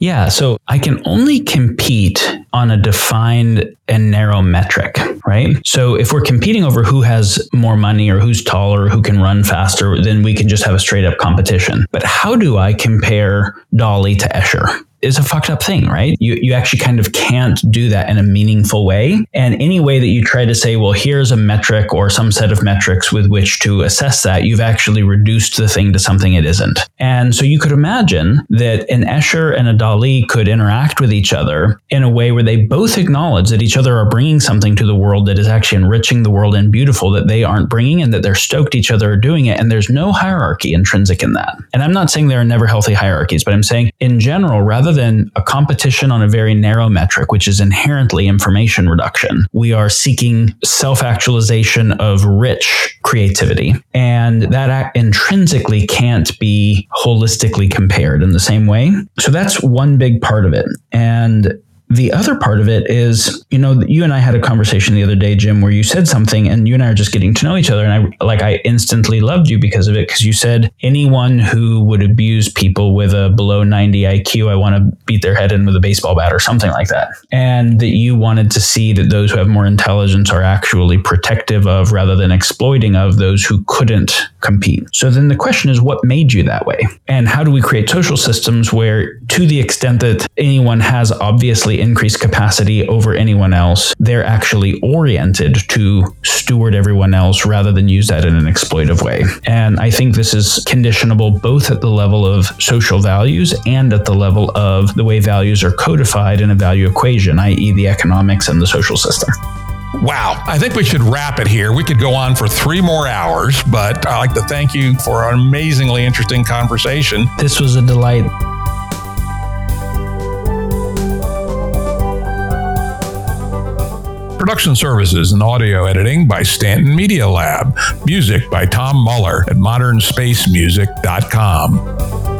Yeah, so I can only compete on a defined and narrow metric, right? So if we're competing over who has more money or who's taller, or who can run faster, then we can just have a straight up competition. But how do I compare Dali to Escher? It's a fucked up thing, right? You actually kind of can't do that in a meaningful way. And any way that you try to say, well, here's a metric or some set of metrics with which to assess that, you've actually reduced the thing to something it isn't. And so you could imagine that an Escher and a Dali could interact with each other in a way where they both acknowledge that each other are bringing something to the world that is actually enriching the world and beautiful that they aren't bringing, and that they're stoked each other are doing it. And there's no hierarchy intrinsic in that. And I'm not saying there are never healthy hierarchies, but I'm saying in general, rather than a competition on a very narrow metric, which is inherently information reduction, we are seeking self-actualization of rich creativity. And that intrinsically can't be holistically compared in the same way. So that's one big part of it. And the other part of it is, you know, you and I had a conversation the other day, Jim, where you said something and you and I are just getting to know each other. And I instantly loved you because of it, because you said anyone who would abuse people with a below 90 IQ, I want to beat their head in with a baseball bat or something like that. And that you wanted to see that those who have more intelligence are actually protective of rather than exploiting of those who couldn't compete. So then the question is, what made you that way? And how do we create social systems where, to the extent that anyone has obviously increased capacity over anyone else, they're actually oriented to steward everyone else rather than use that in an exploitive way. And I think this is conditionable both at the level of social values and at the level of the way values are codified in a value equation, i.e. the economics and the social system. Wow. I think we should wrap it here. We could go on for 3 more hours, but I'd like to thank you for an amazingly interesting conversation. This was a delight. Production services and audio editing by Stanton Media Lab. Music by Tom Muller at modernspacemusic.com.